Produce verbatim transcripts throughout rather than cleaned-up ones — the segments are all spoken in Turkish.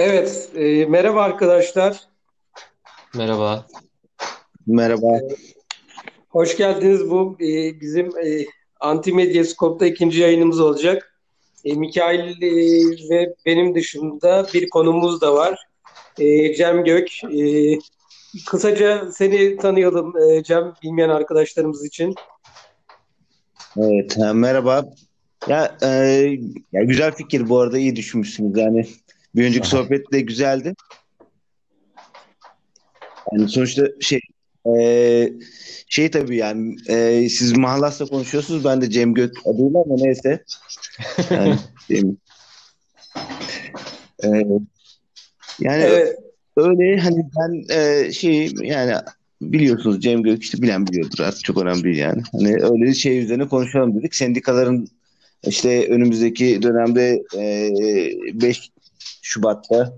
Evet, e, merhaba arkadaşlar. Merhaba. Merhaba. E, hoş geldiniz. Bu e, bizim e, Antimediaskop'ta ikinci yayınımız olacak. E, Mikail e, ve benim dışında bir konuğumuz da var. E, Cem Gök. E, kısaca seni tanıyalım e, Cem, bilmeyen arkadaşlarımız için. Evet, merhaba. Ya, e, ya güzel fikir bu arada, iyi düşünmüşsünüz. Yani bir önceki sohbet de güzeldi. Yani sonuçta şey e, şey tabii yani e, siz mahlasla konuşuyorsunuz, ben de Cem Gök adıyla, ama neyse. Yani, değil mi? E, yani evet. Öyle hani ben e, şey yani biliyorsunuz Cem Gök, işte bilen biliyordur artık, çok önemli değil yani. Hani öyle şey üzerine konuşalım dedik. Sendikaların işte önümüzdeki dönemde e, beş Şubat'ta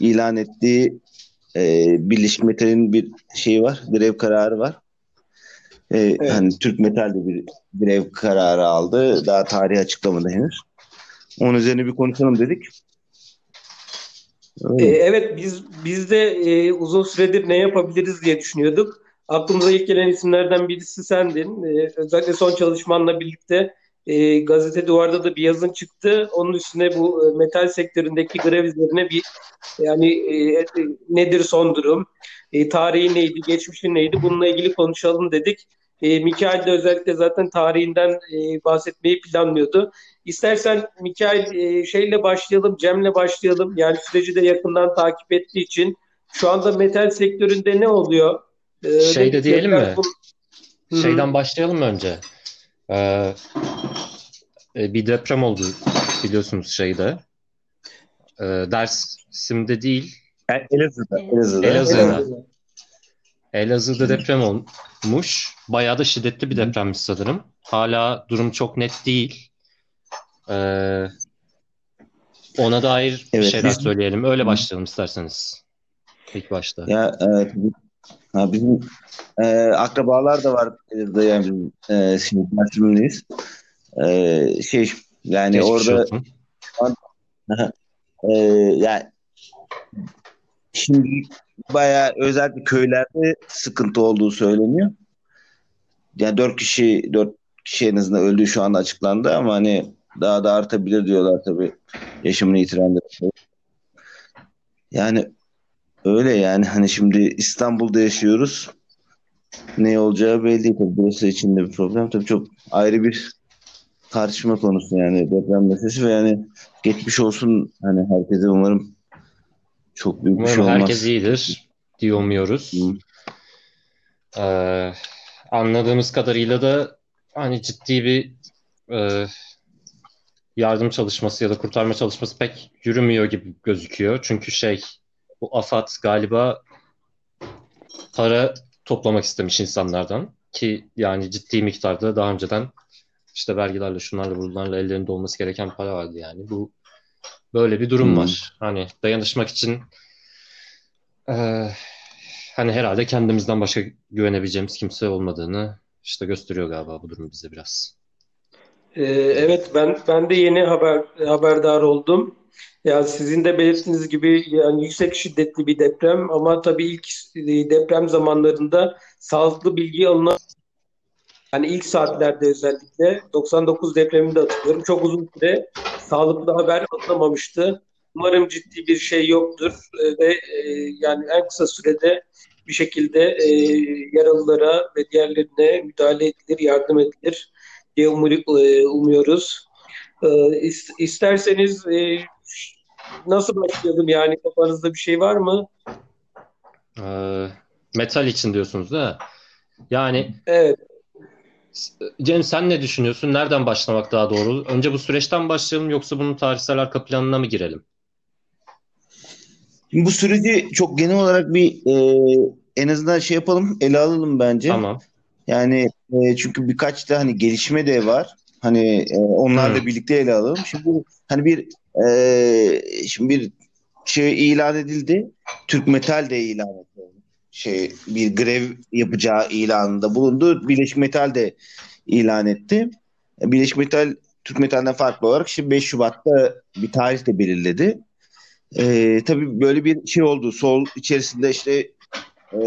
ilan ettiği e, Birleşik Metal'in bir şeyi var, grev kararı var. E, evet. Hani Türk Metal de bir grev kararı aldı. Daha tarihi açıklamadı henüz. Onun üzerine bir konuşalım dedik. E, evet, biz biz de e, uzun süredir ne yapabiliriz diye düşünüyorduk. Aklımıza ilk gelen isimlerden birisi sendin. E, özellikle son çalışmanla birlikte E, gazete Duvar'da da bir yazın çıktı. Onun üstüne bu e, metal sektöründeki grev üzerine bir yani e, nedir son durum, e, tarihi neydi, geçmişi neydi, bununla ilgili konuşalım dedik. E, Mikail de özellikle zaten tarihinden e, bahsetmeyi planlıyordu. İstersen Mikail e, şeyle başlayalım, Cem'le başlayalım. Yani süreci de yakından takip ettiği için şu anda metal sektöründe ne oluyor? E, şey de diyelim mi? Bunu... Şeyden başlayalım mı önce? Ee, bir deprem oldu biliyorsunuz şeyde. Ee, Dersim'de değil. Elazığ'da. Elazığ'da. Elazığ'da. Elazığ'da deprem olmuş. Bayağı da şiddetli bir depremmiş sanırım. Hala durum çok net değil. Ee, ona dair evet, bir şeyler biz... söyleyelim. Öyle başlayalım isterseniz. İlk başta. Ya evet. Ha, bizim e, akrabalar da var da yani e, şimdi Mersin'deyiz. E, şey yani Geçmiş orada an, e, yani şimdi bayağı özel bir köylerde sıkıntı olduğu söyleniyor. Yani dört kişi dört kişi en azından öldüğü şu anda açıklandı, ama hani daha da artabilir diyorlar tabii, yaşamını yitirenler. Yani öyle yani hani şimdi İstanbul'da yaşıyoruz. Ne olacağı belli değil. Bursa için de bir problem. Tabii çok ayrı bir tartışma konusu yani deprem meselesi, ve yani geçmiş olsun hani herkese, umarım çok büyük bir umarım şey olmaz. Herkes iyidir diyemiyoruz. Ee, anladığımız kadarıyla da hani ciddi bir e, yardım çalışması ya da kurtarma çalışması pek yürümüyor gibi gözüküyor. Çünkü şey bu AFAD galiba para toplamak istemiş insanlardan, ki yani ciddi miktarda daha önceden işte vergilerle şunlarla bunlarla ellerinde olması gereken para vardı yani. Bu böyle bir durum hmm. var. Hani dayanışmak için e, hani herhalde kendimizden başka güvenebileceğimiz kimse olmadığını işte gösteriyor galiba bu durum bize biraz. Ee, evet ben ben de yeni haber haberdar oldum. Ya sizin de belirttiğiniz gibi yani yüksek şiddetli bir deprem, ama tabii ilk deprem zamanlarında sağlıklı bilgi alınan yani ilk saatlerde özellikle doksan dokuz depreminde hatırlıyorum. Çok uzun süre sağlıklı haber alınamamıştı. Umarım ciddi bir şey yoktur ve yani en kısa sürede bir şekilde yaralılara ve diğerlerine müdahale edilir, yardım edilir diye umuyoruz. İsterseniz nasıl başlayalım yani, kafanızda bir şey var mı? Ee, metal için diyorsunuz değil mi? Yani evet. Cem sen ne düşünüyorsun? Nereden başlamak daha doğru? Önce bu süreçten başlayalım, yoksa bunun tarihsel arka planına mı girelim? Şimdi bu süreci çok genel olarak bir e, en azından şey yapalım, ele alalım bence. Tamam. Yani e, çünkü birkaç da hani gelişme de var. Hani e, onlarla hmm. birlikte ele alalım. Şimdi hani bir Ee, şimdi bir şey ilan edildi. Türk Metal de ilan edildi. Şey, bir grev yapacağı ilanında bulundu. Birleşik Metal de ilan etti. Birleşik Metal Türk Metal'den farklı olarak şimdi beş Şubat'ta bir tarih de belirledi. Ee, tabii böyle bir şey oldu. Sol içerisinde işte e,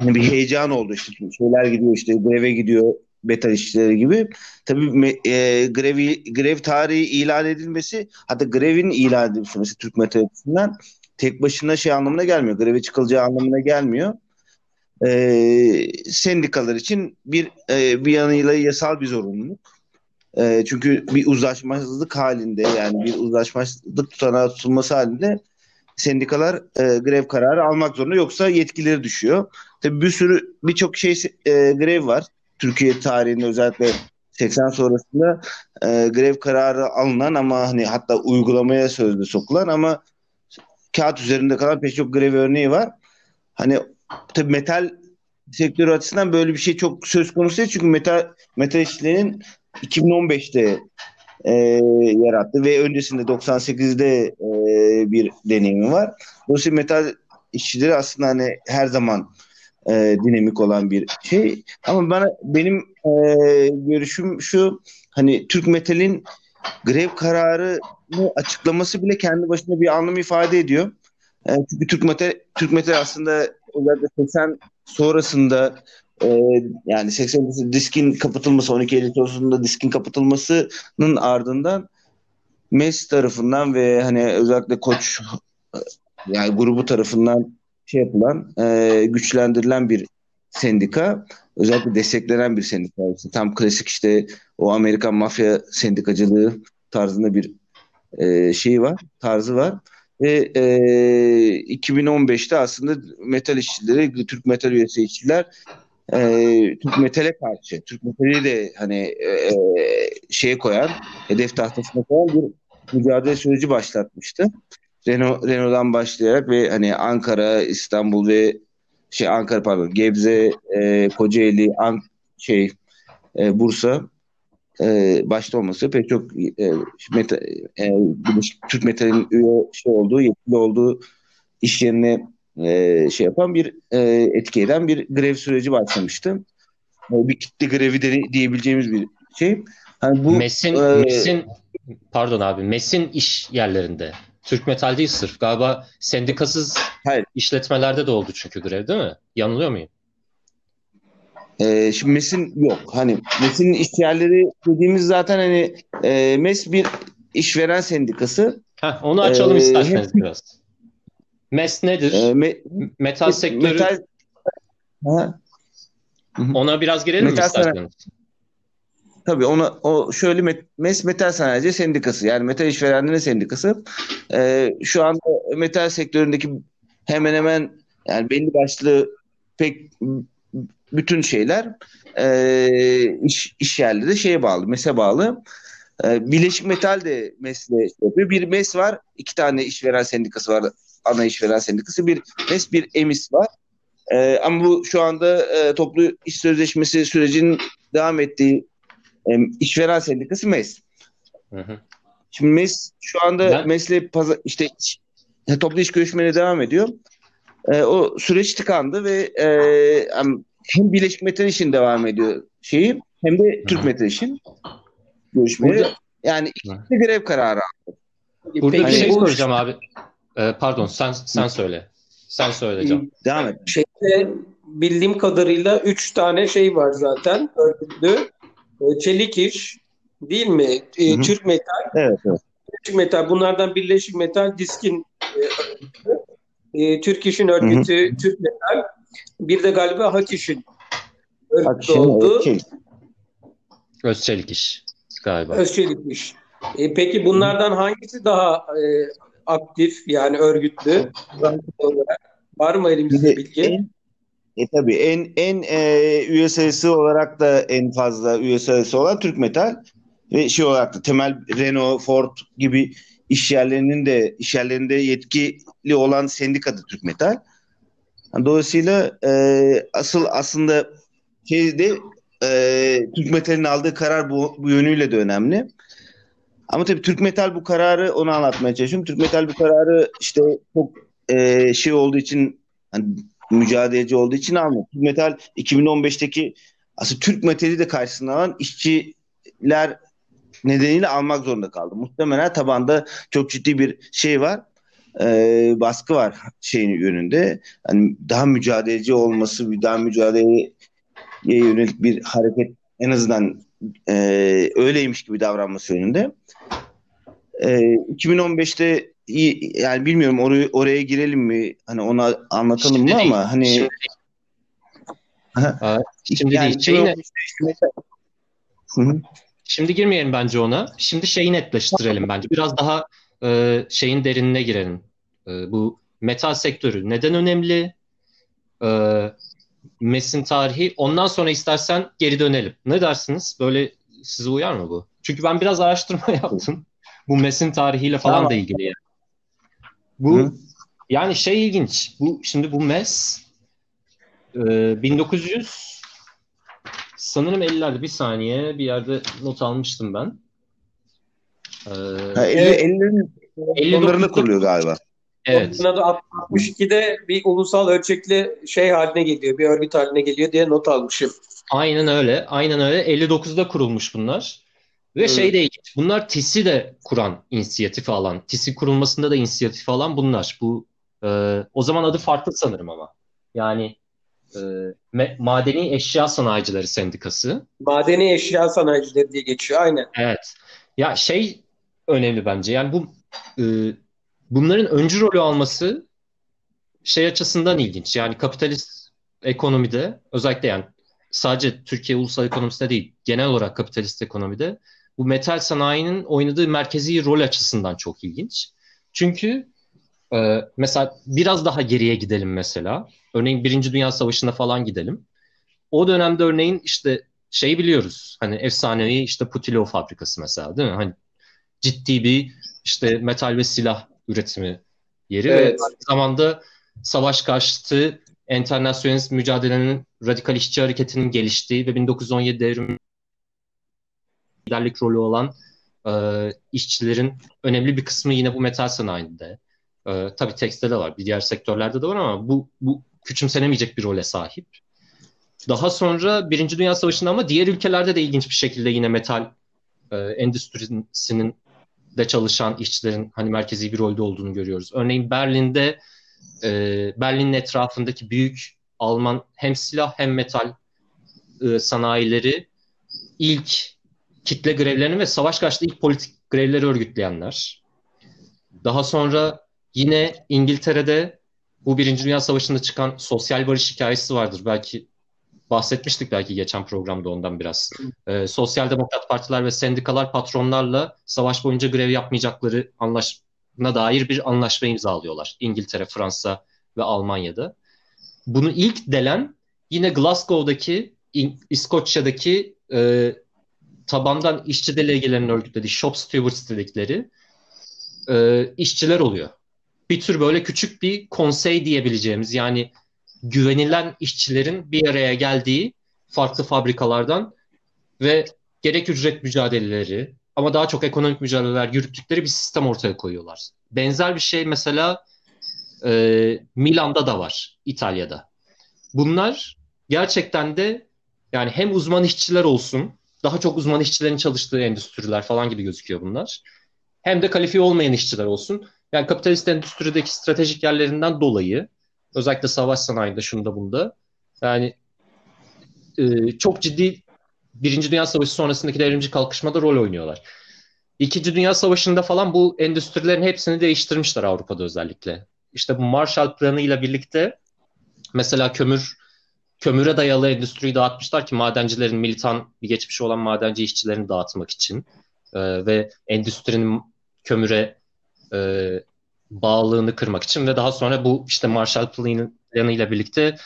bir heyecan oldu. İşte şeyler gidiyor, işte greve gidiyor, metal işçileri gibi. Tabii e, grevi, grev tarihi ilan edilmesi, hatta grevin ilan edilmesi Türk Metal açısından tek başına şey anlamına gelmiyor. Greve çıkılacağı anlamına gelmiyor. E, sendikalar için bir e, bir yanıyla yasal bir zorunluluk. E, çünkü bir uzlaşmazlık halinde, yani bir uzlaşmazlık tutanağı tutulması halinde sendikalar e, grev kararı almak zorunda, yoksa yetkileri düşüyor. Tabii bir sürü birçok şey e, grev var. Türkiye tarihinde özellikle seksen sonrasında e, grev kararı alınan ama hani hatta uygulamaya sözde sokulan ama kağıt üzerinde kalan pek çok grev örneği var. Hani tabii metal sektörü açısından böyle bir şey çok söz konusu değil. Çünkü metal, metal işçilerinin iki bin on beşte e, yarattı ve öncesinde doksan sekizde e, bir deneyimi var. Dolayısıyla metal işçileri aslında hani her zaman E, dinamik olan bir şey. Ama bana benim e, görüşüm şu, hani Türk Metal'in grev kararını açıklaması bile kendi başına bir anlam ifade ediyor. E, çünkü Türk Metal Türk Metal aslında özellikle seksen sonrasında e, yani seksen DİSK'in kapatılması, on iki Eylül sonrasında DİSK'in kapatılmasının ardından MESS tarafından ve hani özellikle Koç yani grubu tarafından şey yapılan, e, güçlendirilen bir sendika, özellikle desteklenen bir sendika. İşte tam klasik işte o Amerikan mafya sendikacılığı tarzında bir e, şey var, tarzı var. Ve e, iki bin on beşte aslında metal işçileri, Türk Metal üyesi işçiler e, Türk Metal'e karşı, Türk Metal'i de hani e, şeye koyan, hedef tahtasına koyan bir mücadele süreci başlatmıştı. Renault, Renault'dan başlayarak ve hani Ankara, İstanbul ve şey Ankara pardon, Gebze, e, Kocaeli, An- şey e, Bursa e, başta olması pek çok e, meta, e, Türk Metal'in üye şey olduğu, yetkili olduğu iş yerine e, şey yapan bir e, etki eden bir grev süreci başlamıştı. E, bir kitle grevi de, diyebileceğimiz bir şey. Hani bu MESS'in e, MESS'in pardon abi MESS'in iş yerlerinde Türk Metal değil sırf. Galiba sendikasız Hayır. işletmelerde de oldu çünkü grev, değil mi? Yanılıyor muyum? Ee, şimdi MESS'in yok. Hani MESS'in işyerleri dediğimiz zaten hani e, MESS bir işveren sendikası. Heh, onu açalım ee, isterseniz hep... biraz. MESS nedir? Ee, me... Metal sektörü. Metal... Ona biraz girelim metal mi isterseniz? Sana... Tabii ona o şöyle met, MESS Metal Sanayici Sendikası, yani Metal İşverenleri Sendikası. Ee, şu anda metal sektöründeki hemen hemen yani belli başlı pek bütün şeyler e, iş, iş yerleri şeye bağlı, MESS'e bağlı. Ee, Birleşik Metal de MESS'le yapıyor. Bir MESS var, iki tane işveren sendikası var, ana işveren sendikası. Bir MESS, bir EMİS var. Ee, ama bu şu anda e, toplu iş sözleşmesi sürecinin devam ettiği İşveren sendikası MESS. Hı hı. Şimdi MESS şu anda MESS'le pazar, işte toplu iş görüşmeleri devam ediyor. E, o süreç tıkandı ve e, hem Birleşik Metal İş'in devam ediyor şeyi, hem de hı hı. Türk Metal İş'in görüşmeleri. Burada, yani ikisi grev kararı aldı. Burada bir hani, şey soracağım abi. Ee, pardon sen sen söyle. Sen söyleyeceğim. Devam et. Şeyde, bildiğim kadarıyla üç tane şey var zaten. Örgütlü. Çelik İş değil mi? E, Türk Metal. Evet, evet. Türk Metal. Bunlardan Birleşik Metal, DİSK'in e, e, Türk İş'in örgütü, hı hı. Türk Metal. Bir de galiba Hat İş'in örgütü oldu. Şey. Özçelik İş galiba. Özçelik İş. E, peki bunlardan hangisi daha e, aktif, yani örgütlü? Var mı elimizde bilgi? E tabii en en e, üye sayısı olarak da en fazla üye sayısı olan Türk Metal ve şey olarak da temel Renault, Ford gibi işyerlerinin de işyerlerinde yetkili olan sendikada Türk Metal. Dolayısıyla e, asıl aslında şeyde e, Türk Metal'in aldığı karar bu, bu yönüyle de önemli. Ama tabii Türk Metal bu kararı, onu anlatmaya çalışıyorum. Türk Metal bu kararı işte çok e, şey olduğu için hani, mücadeleci olduğu için almıyor. Türk Metal iki bin on beşteki aslında Türk Metal'i de karşısına alan işçiler nedeniyle almak zorunda kaldı. Muhtemelen tabanda çok ciddi bir şey var. e, baskı var şeyin yönünde. Yani daha mücadeleci olması, daha mücadeleye yönelik bir hareket, en azından e, öyleymiş gibi davranması yönünde. E, iki bin on beşte yani bilmiyorum oraya, oraya girelim mi? Hani ona anlatalım mı ama hani şimdi, şimdi yani değil. Şeyine... Şimdi girmeyelim bence ona. Şimdi şeyi netleştirelim bence. Biraz daha e, şeyin derinine girelim. E, bu metal sektörü neden önemli? E, MESS'in tarihi. Ondan sonra istersen geri dönelim. Ne dersiniz? Böyle size uyar mı bu? Çünkü ben biraz araştırma yaptım. Bu MESS'in tarihiyle falan tamam. da ilgili. Yani. Bu Hı? yani şey ilginç. Bu şimdi bu MESS e, bin dokuz yüz sanırım ellilerde bir saniye bir yerde not almıştım ben. Ee, ellilerin kuruluyor galiba. Evet. altmış ikide bir ulusal ölçekli şey haline geliyor, bir örgüt haline geliyor diye not almışım. Aynen öyle, aynen öyle. elli dokuzda kurulmuş bunlar. Ve evet. şey de ilginç, bunlar TİS'i de kuran, inisiyatif alan, TİS'in kurulmasında da inisiyatif alan bunlar. Bu e, o zaman adı farklı sanırım ama. Yani... Madeni Eşya Sanayicileri Sendikası. Madeni Eşya Sanayicileri diye geçiyor. Aynen. Evet. Ya şey önemli bence. Yani bu e, bunların öncü rolü alması şey açısından ilginç. Yani kapitalist ekonomide özellikle yani sadece Türkiye ulusal ekonomisinde değil genel olarak kapitalist ekonomide bu metal sanayinin oynadığı merkezi rol açısından çok ilginç. Çünkü e, mesela biraz daha geriye gidelim mesela. Örneğin Birinci Dünya Savaşı'na falan gidelim. O dönemde örneğin işte şey biliyoruz. Hani efsanevi işte Putilo fabrikası mesela değil mi? Hani ciddi bir işte metal ve silah üretimi yeri. Evet. Ve aynı zamanda savaş karşıtı enternasyonist mücadelenin radikal işçi hareketinin geliştiği ve bin dokuz yüz on yedi devrimi liderlik rolü olan e, işçilerin önemli bir kısmı yine bu metal sanayinde. Ee, tabii tekstilde de var, bir diğer sektörlerde de var ama bu, bu küçümsenemeyecek bir role sahip. Daha sonra Birinci Dünya Savaşı'nda ama diğer ülkelerde de ilginç bir şekilde yine metal e, endüstrisinin de çalışan işçilerin hani merkezi bir rolde olduğunu görüyoruz. Örneğin Berlin'de, e, Berlin'in etrafındaki büyük Alman hem silah hem metal e, sanayileri ilk kitle grevlerini ve savaş karşıtı ilk politik grevleri örgütleyenler. Daha sonra yine İngiltere'de bu Birinci Dünya Savaşı'nda çıkan sosyal barış hikayesi vardır. Belki bahsetmiştik belki geçen programda ondan biraz. Ee, sosyal demokrat partiler ve sendikalar patronlarla savaş boyunca grev yapmayacakları anlaşmasına dair bir anlaşma imzalıyorlar. İngiltere, Fransa ve Almanya'da. Bunu ilk delen yine Glasgow'daki, İng- İskoçya'daki e, tabandan işçi delegelerinin örgütlediği shop stewards dedikleri e, işçiler oluyor. Bir tür böyle küçük bir konsey diyebileceğimiz yani güvenilen işçilerin bir araya geldiği farklı fabrikalardan ve gerek ücret mücadeleleri ama daha çok ekonomik mücadeleler yürüttükleri bir sistem ortaya koyuyorlar. Benzer bir şey mesela e, Milan'da da var, İtalya'da. Bunlar gerçekten de yani hem uzman işçiler olsun, daha çok uzman işçilerin çalıştığı endüstriler falan gibi gözüküyor bunlar. Hem de kalifiye olmayan işçiler olsun. Yani kapitalist endüstrideki stratejik yerlerinden dolayı özellikle savaş sanayinde şunda bunda yani e, çok ciddi Birinci Dünya Savaşı sonrasındaki devrimci kalkışmada rol oynuyorlar. İkinci Dünya Savaşı'nda falan bu endüstrilerin hepsini değiştirmişler Avrupa'da özellikle. İşte bu Marshall Planı'yla birlikte mesela kömür kömüre dayalı endüstriyi dağıtmışlar ki madencilerin militan bir geçmişi olan madenci işçilerini dağıtmak için e, ve endüstrinin kömüre E, bağlılığını kırmak için ve daha sonra bu işte Marshall Planı ile birlikte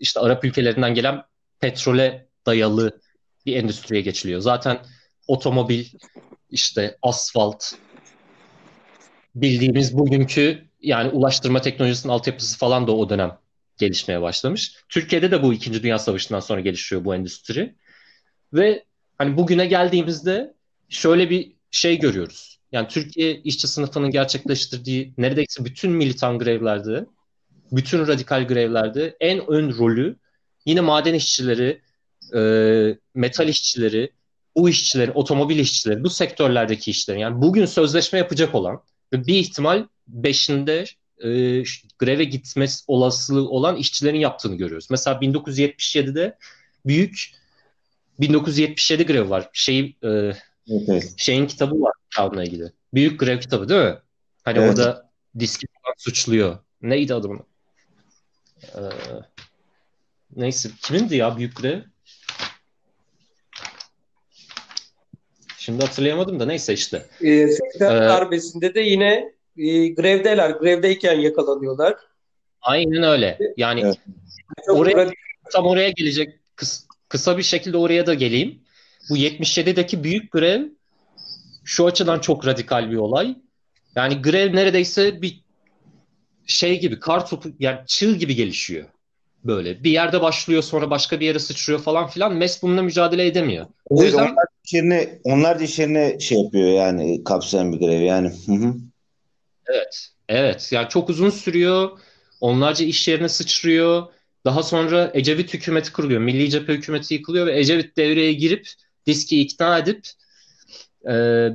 işte Arap ülkelerinden gelen petrole dayalı bir endüstriye geçiliyor. Zaten otomobil, işte asfalt, bildiğimiz bugünkü yani ulaştırma teknolojisinin altyapısı falan da o dönem gelişmeye başlamış. Türkiye'de de bu İkinci Dünya Savaşı'ndan sonra gelişiyor bu endüstri. Ve hani bugüne geldiğimizde şöyle bir şey görüyoruz. Yani Türkiye işçi sınıfının gerçekleştirdiği neredeyse bütün militan grevlerde, bütün radikal grevlerde en ön rolü yine maden işçileri, e, metal işçileri, bu işçileri, otomobil işçileri, bu sektörlerdeki işçileri. Yani bugün sözleşme yapacak olan bir ihtimal beşinde e, greve gitmesi olasılığı olan işçilerin yaptığını görüyoruz. Mesela bin dokuz yüz yetmiş yedide büyük bin dokuz yüz yetmiş yedi grevi var. Şey, e, evet. Şeyin kitabı var onunla ilgili. Büyük grev kitabı değil mi? Hani evet. Orada diski suçluyor. Neydi adı bunun? Ee, neyse. Kimindi ya büyük grev? Şimdi hatırlayamadım da neyse işte. Ee, seksen ee, darbesinde de yine e, grevdeler. Grevdeyken yakalanıyorlar. Aynen öyle. Yani evet. oraya, tam oraya gelecek kıs, kısa bir şekilde oraya da geleyim. Bu yetmiş yedideki büyük grev şu açıdan çok radikal bir olay. Yani grev neredeyse bir şey gibi, kar topu, yani çığ gibi gelişiyor. Böyle bir yerde başlıyor, sonra başka bir yere sıçrıyor falan filan. MESS bununla mücadele edemiyor. O evet, yüzden onlar içerine, onlar da içerine şey yapıyor yani, kapsayan bir grev yani. Hı-hı. Evet, evet. Yani çok uzun sürüyor. Onlarca iş yerine sıçrıyor. Daha sonra Ecevit hükümeti kuruluyor. Milli Cephe hükümeti yıkılıyor ve Ecevit devreye girip DİSK'i ikna edip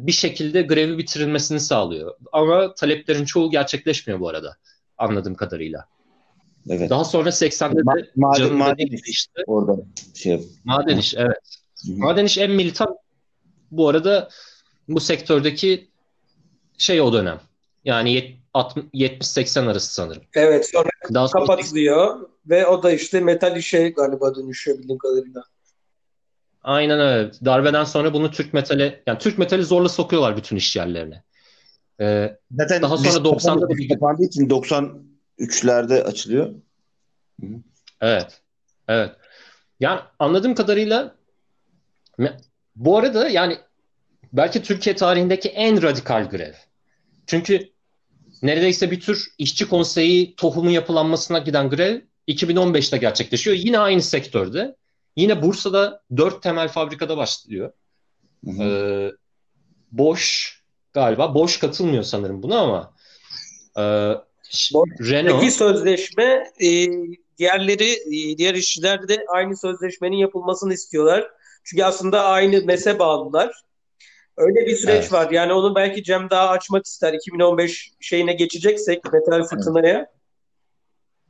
bir şekilde grevi bitirilmesini sağlıyor. Ama taleplerin çoğu gerçekleşmiyor bu arada. Anladığım kadarıyla. Evet. Daha sonra seksende Ma- maden, maden iş işte. Orada şey. Maden iş, evet. Hı-hı. Maden iş en militan bu arada bu sektördeki şey o dönem. Yani yetmiş seksen arası sanırım. Evet. Sonra Daha kapatılıyor sonra... ve o da işte metal işe galiba dönüşüyor bildiğim kadarıyla. Aynen öyle. Darbeden sonra bunu Türk Metal'e, yani Türk Metal'i zorla sokuyorlar bütün iş yerlerine. Ee, Zaten daha sonra doksanda da kapandığı için doksan üçlerde açılıyor. Evet. Evet. Yani anladığım kadarıyla bu arada yani belki Türkiye tarihindeki en radikal grev. Çünkü neredeyse bir tür işçi konseyi tohumu yapılanmasına giden grev iki bin on beşte gerçekleşiyor. Yine aynı sektörde. Yine Bursa'da dört temel fabrikada başlıyor. Ee, Bosch galiba. Bosch katılmıyor sanırım buna ama. Ee, Renault. Peki sözleşme e, diğerleri, e, diğer işçiler de aynı sözleşmenin yapılmasını istiyorlar. Çünkü aslında aynı MESS'e bağlılar. Öyle bir süreç evet. var. Yani onu belki Cem daha açmak ister. iki bin on beş şeyine geçeceksek metal fırtınaya. Evet.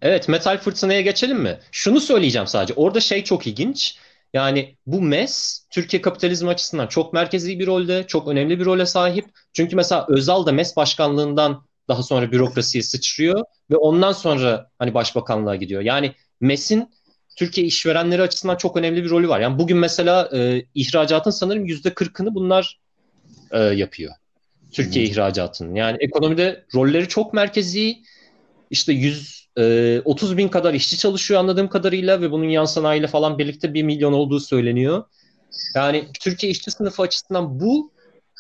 Evet, metal fırtınaya geçelim mi? Şunu söyleyeceğim sadece. Orada şey çok ilginç. Yani bu MESS Türkiye kapitalizmi açısından çok merkezi bir rolde, çok önemli bir role sahip. Çünkü mesela Özal da MESS başkanlığından daha sonra bürokrasiye sıçrıyor ve ondan sonra hani başbakanlığa gidiyor. Yani MESS'in Türkiye işverenleri açısından çok önemli bir rolü var. Yani bugün mesela e, ihracatın sanırım yüzde kırkını bunlar e, yapıyor. Türkiye hmm. ihracatının. Yani ekonomide rolleri çok merkezi. İşte yüz otuz bin kadar işçi çalışıyor anladığım kadarıyla ve bunun yan sanayiyle falan birlikte bir milyon olduğu söyleniyor. Yani Türkiye işçi sınıfı açısından bu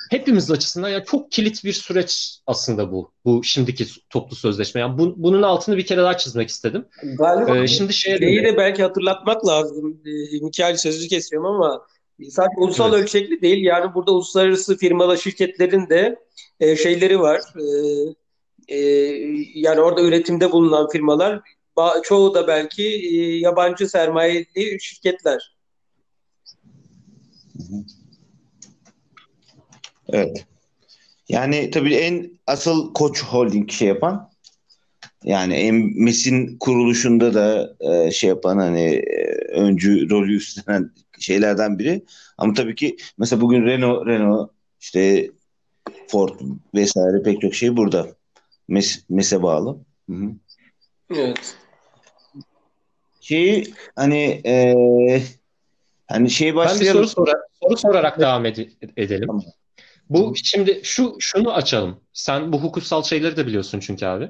hepimiz açısından yani çok kilit bir süreç aslında bu. Bu şimdiki toplu sözleşme. Yani bu, bunun altını bir kere daha çizmek istedim. Galiba ee, şimdi şeye şeyi de belki hatırlatmak lazım. Mikail sözü kesiyorum ama sadece ulusal evet. ölçekli değil. Yani burada uluslararası firmalı şirketlerin de şeyleri var. Ee, yani orada üretimde bulunan firmalar çoğu da belki e, yabancı sermayeli şirketler. Evet. Yani tabii en asıl Koç Holding şey yapan yani MESS'in kuruluşunda da e, şey yapan hani e, öncü rolü üstlenen şeylerden biri. Ama tabii ki mesela bugün Renault, Renault işte Ford vesaire pek çok şey burada. MESS, MESS'e bağlı. Hı-hı. Evet. Şeyi hani e, hani şey başlayalım. Ben bir soru, sor- soru sorarak evet. devam ed- edelim. Tamam. Bu şimdi şu şunu açalım. Sen bu hukuksal şeyleri de biliyorsun çünkü abi.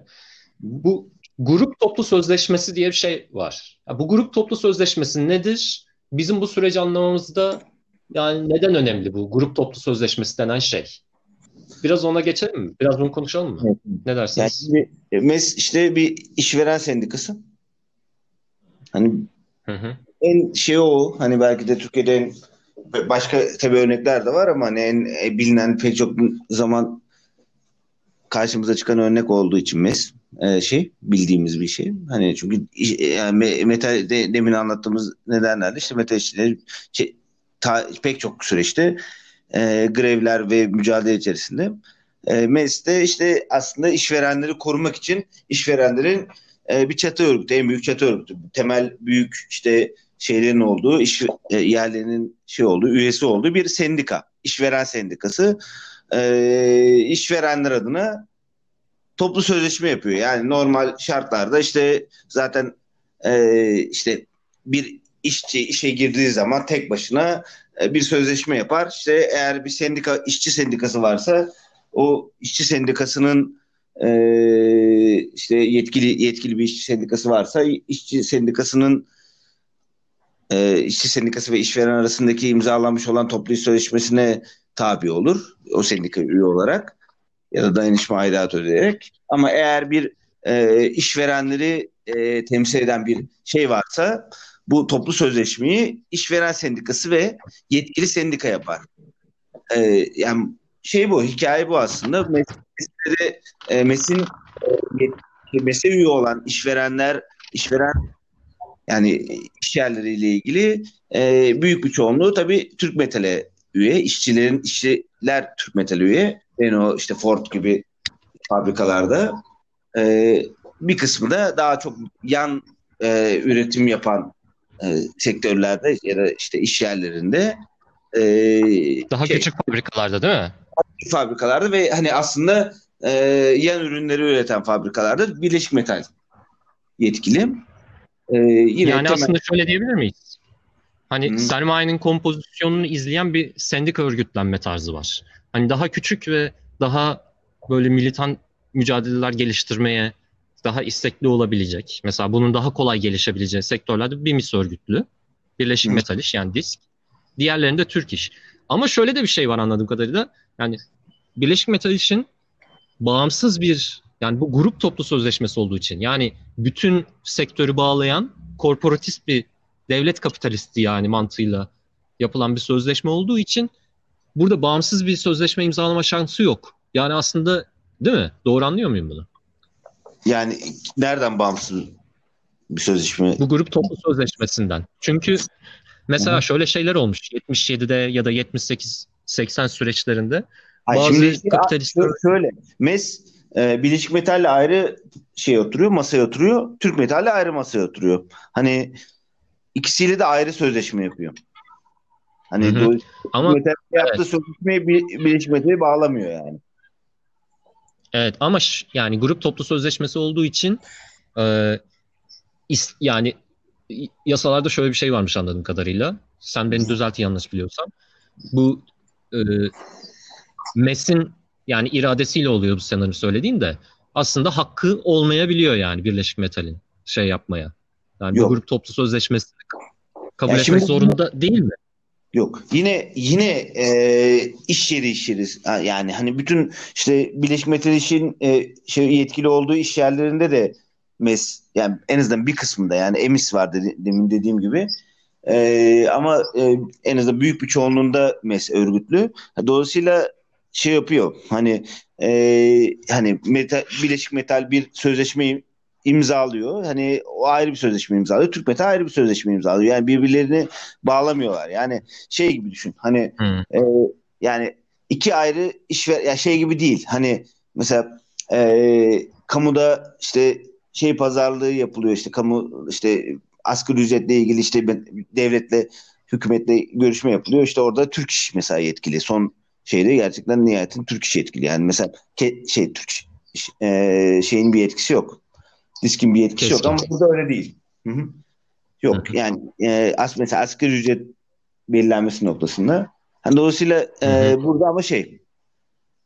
Bu grup toplu sözleşmesi diye bir şey var. Ya bu grup toplu sözleşmesi nedir? Bizim bu süreci anlamamızda yani neden önemli bu grup toplu sözleşmesi denen şey? Biraz ona geçelim mi? Biraz bunu konuşalım mı? Evet. Ne dersiniz? Yani MESS işte bir işveren sendikası. Hani hı hı. en şey o. Hani belki de Türkiye'de başka tabii örnekler de var ama hani en bilinen pek çok zaman karşımıza çıkan örnek olduğu için MESS şey bildiğimiz bir şey. Hani çünkü yani metal de, demin anlattığımız nedenlerle işte metal işçileri şey, pek çok süreçte E, grevler ve mücadele içerisinde E, MESS'te işte aslında işverenleri korumak için işverenlerin e, bir çatı örgütü, en büyük çatı örgütü. Temel büyük işte şeylerin olduğu, iş e, yerlerinin şey olduğu, üyesi olduğu bir sendika. İşveren sendikası. E, işverenler adına toplu sözleşme yapıyor. Yani normal şartlarda işte zaten e, işte bir işçi işe girdiği zaman tek başına e, bir sözleşme yapar. İşte eğer bir sendika, işçi sendikası varsa o işçi sendikasının e, işte yetkili yetkili bir işçi sendikası varsa işçi sendikasının e, işçi sendikası ve işveren arasındaki imzalanmış olan toplu iş sözleşmesine tabi olur. O sendika üye olarak ya da dayanışma aidat ödeyerek. Ama eğer bir e, işverenleri e, temsil eden bir şey varsa bu toplu sözleşmeyi işveren sendikası ve yetkili sendika yapar. E, yani şey bu, hikaye bu aslında. MESS'de e, MESS'in e, MESS'e üye olan işverenler, işveren yani iş yerleriyle ilgili e, büyük bir çoğunluğu tabii Türk Metal'e üye, işçilerin işçiler Türk Metal üye. Renault, işte Ford gibi fabrikalarda e, bir kısmı da daha çok yan e, üretim yapan e, sektörlerde ya da işte iş yerlerinde e, daha şey, küçük fabrikalarda değil mi? Küçük fabrikalarda ve hani aslında e, yan ürünleri üreten fabrikalarda Birleşik Metal yetkili. E, yine yani temel... aslında şöyle diyebilir miyiz? Hani hmm. sermayenin kompozisyonunu izleyen bir sendika örgütlenme tarzı var. Hani daha küçük ve daha böyle militan mücadeleler geliştirmeye daha istekli olabilecek. Mesela bunun daha kolay gelişebileceği sektörlerde bir MESS örgütlü. Birleşik Metal İş yani DİSK. Diğerlerinde Türk İş. Ama şöyle de bir şey var anladığım kadarıyla. Yani Birleşik Metal İş'in bağımsız bir yani bu grup toplu sözleşmesi olduğu için yani bütün sektörü bağlayan korporatist bir devlet kapitalisti yani mantığıyla yapılan bir sözleşme olduğu için burada bağımsız bir sözleşme imzalama şansı yok. Yani aslında değil mi? Doğru anlıyor muyum bunu? Yani nereden bağımsız bir sözleşme? Bu grup toplu sözleşmesinden. Çünkü mesela şöyle şeyler olmuş. yetmiş yedide ya da yetmiş sekiz seksen süreçlerinde Ay bazı kapitalistler... Şöyle, MESS e, Birleşik Metal'le ayrı şey oturuyor, masaya oturuyor. Türk Metal'le ayrı masaya oturuyor. Hani ikisiyle de ayrı sözleşme yapıyor. Hani hı hı. Ama yaptığı evet. sözleşmeyi Birleşik Metal'e bağlamıyor yani. Evet ama ş- yani grup toplu sözleşmesi olduğu için e, is- yani yasalarda şöyle bir şey varmış anladığım kadarıyla. Sen beni düzelt yanlış biliyorsam. Bu e, MESS'in yani iradesiyle oluyor bu senaryo söylediğin de aslında hakkı olmayabiliyor yani Birleşik Metal'in şey yapmaya. Yani bu grup toplu sözleşmesini kabul ya etmek şimdi... zorunda değil mi? Yok. Yine yine e, iş yeri iş yeri yani hani bütün işte Birleşik Metal İş'in e, şey yetkili olduğu iş yerlerinde de MESS yani en azından bir kısmında yani EMİS var dedi, demin dediğim gibi. E, ama e, en azından büyük bir çoğunluğunda MESS örgütlü. Dolayısıyla şey yapıyor. Hani e, hani metal, Birleşik Metal bir sözleşme imzalıyor. Hani o ayrı bir sözleşme imzalıyor. Türk Metal ayrı bir sözleşme imzalıyor. Yani birbirlerini bağlamıyorlar. Yani şey gibi düşün. Hani hmm. e, yani iki ayrı işver ya şey gibi değil. Hani mesela e, kamuda işte şey pazarlığı yapılıyor. İşte kamu işte asgari ücretle ilgili işte devletle hükümetle görüşme yapılıyor. İşte orada Türk İş mesela yetkili. Son şeyde gerçekten nihayetin Türk İş yetkili. Yani mesela ke- şey Türk iş, e, şeyin bir etkisi yok. DİSK'in bir yetkisi Kesinlikle. Yok ama burada öyle değil. Hı-hı. Yok Hı-hı. yani e, as, mesela asgari ücret belirlenmesi noktasında. Yani dolayısıyla e, burada ama şey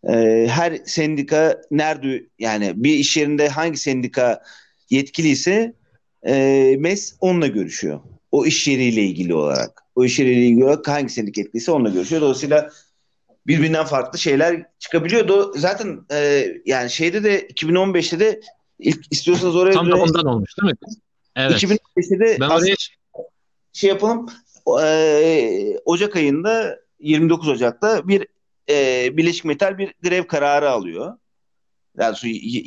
e, her sendika nerede yani bir iş yerinde hangi sendika yetkiliyse e, MESS onunla görüşüyor. O iş yeriyle ilgili olarak. O iş yeriyle ilgili olarak hangi sendika yetkiliyse onunla görüşüyor. Dolayısıyla birbirinden farklı şeyler çıkabiliyor. Do- zaten e, yani şeyde de iki bin on beşte de İlk istiyorsanız oraya... Tam da ondan olmuş değil mi? Evet. iki bin on beşte ben oraya... şey yapalım. E, Ocak ayında yirmi dokuz Ocak'ta bir e, Birleşik Metal bir grev kararı alıyor. Yani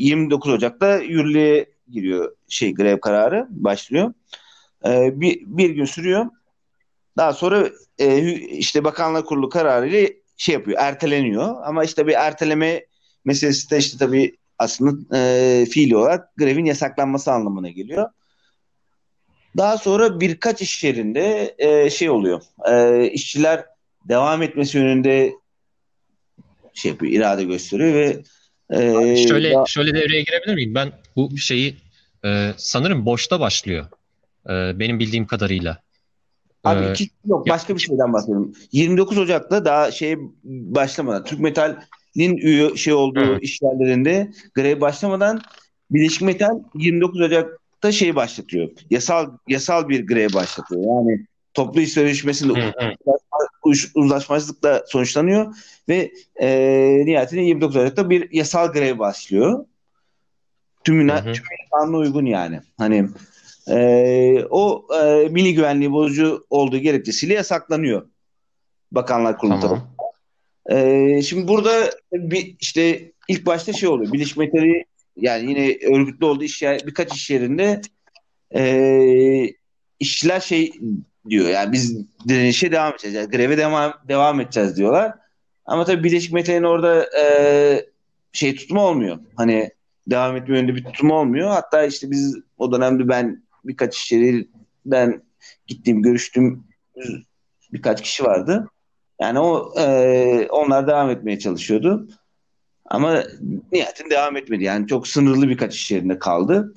yirmi dokuz Ocak'ta yürürlüğe giriyor şey grev kararı. Başlıyor. E, bir, bir gün sürüyor. Daha sonra e, işte Bakanlar Kurulu kararıyla şey yapıyor. Erteleniyor. Ama işte bir erteleme meselesi de işte tabii aslında e, fiili olarak grevin yasaklanması anlamına geliyor. Daha sonra birkaç iş yerinde e, şey oluyor. E, işçiler devam etmesi yönünde şey yapıyor, irade gösteriyor ve e, şöyle daha... şöyle devreye girebilir miyim? Ben bu şeyi e, sanırım Bosch'ta başlıyor. E, benim bildiğim kadarıyla. Abi iki, yok başka ya. Bir şeyden bahsediyorum. yirmi dokuz Ocak'ta daha şey başlamadan, Türk Metal'in üye şey olduğu evet. iş yerlerinde grev başlamadan Birleşik Metal yirmi dokuz Ocak'ta şey başlatıyor. Yasal yasal bir grev başlatıyor. Yani toplu iş sözleşmesinde uzlaşmazlıkla sonuçlanıyor ve e, nihayetinde yirmi dokuz Ocak'ta bir yasal grev başlıyor. Tümüne tümüne uygun yani. Hani Ee, o e, milli güvenliği bozucu olduğu gerekçesiyle yasaklanıyor Bakanlar Kurulu tamam. ee, Şimdi burada bir, işte ilk başta şey oluyor, Birleşik Metal'i yani yine örgütlü olduğu iş yer, birkaç iş yerinde e, işçiler şey diyor, yani biz direnişe devam edeceğiz, yani greve devam, devam edeceğiz diyorlar. Ama tabii Birleşik Metal'in orada e, şey tutma olmuyor. Hani devam etme yönünde bir tutum olmuyor. Hatta işte biz o dönemde ben birkaç iş yerinden gittiğim, görüştüğüm birkaç kişi vardı. Yani o e, onlar devam etmeye çalışıyordu. Ama niyetin devam etmedi. Yani çok sınırlı birkaç iş yerinde kaldı.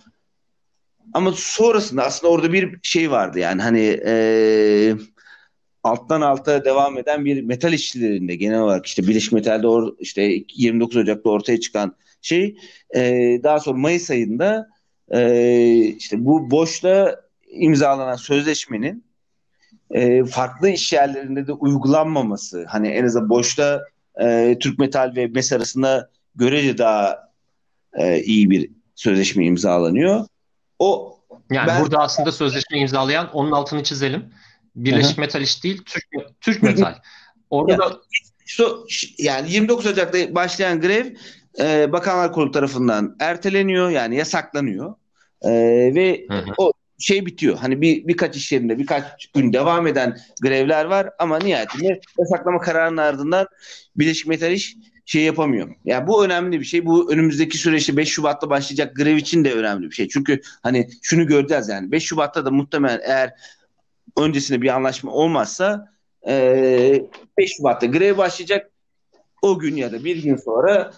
Ama sonrasında aslında orada bir şey vardı. Yani hani e, alttan alta devam eden bir metal işçilerinde genel olarak işte Birleşik Metal'de or, işte yirmi dokuz Ocak'ta ortaya çıkan şey e, daha sonra Mayıs ayında e, işte bu Bosch'la imzalanan sözleşmenin e, farklı iş yerlerinde de uygulanmaması, hani en azından Bosch'la e, Türk Metal ve MESS arasında görece daha e, iyi bir sözleşme imzalanıyor. O yani ben... burada aslında sözleşme imzalayan, onun altını çizelim, Birleşik Hı-hı. Metal iş değil, Türk Türk Metal. Orada yani, da... so, yani yirmi dokuz Ocak'ta başlayan grev Ee, Bakanlar Kurulu tarafından erteleniyor, yani yasaklanıyor ee, ve hı hı. o şey bitiyor. Hani bir birkaç iş yerinde birkaç gün devam eden grevler var ama nihayetinde yasaklama kararının ardından Birleşik Metal İş şey yapamıyor. Yani bu önemli bir şey. Bu önümüzdeki süreçte beş Şubat'ta başlayacak grev için de önemli bir şey. Çünkü hani şunu göreceğiz, yani beş Şubat'ta da muhtemelen eğer öncesinde bir anlaşma olmazsa ee, beş Şubat'ta grev başlayacak. O gün ya da bir gün sonra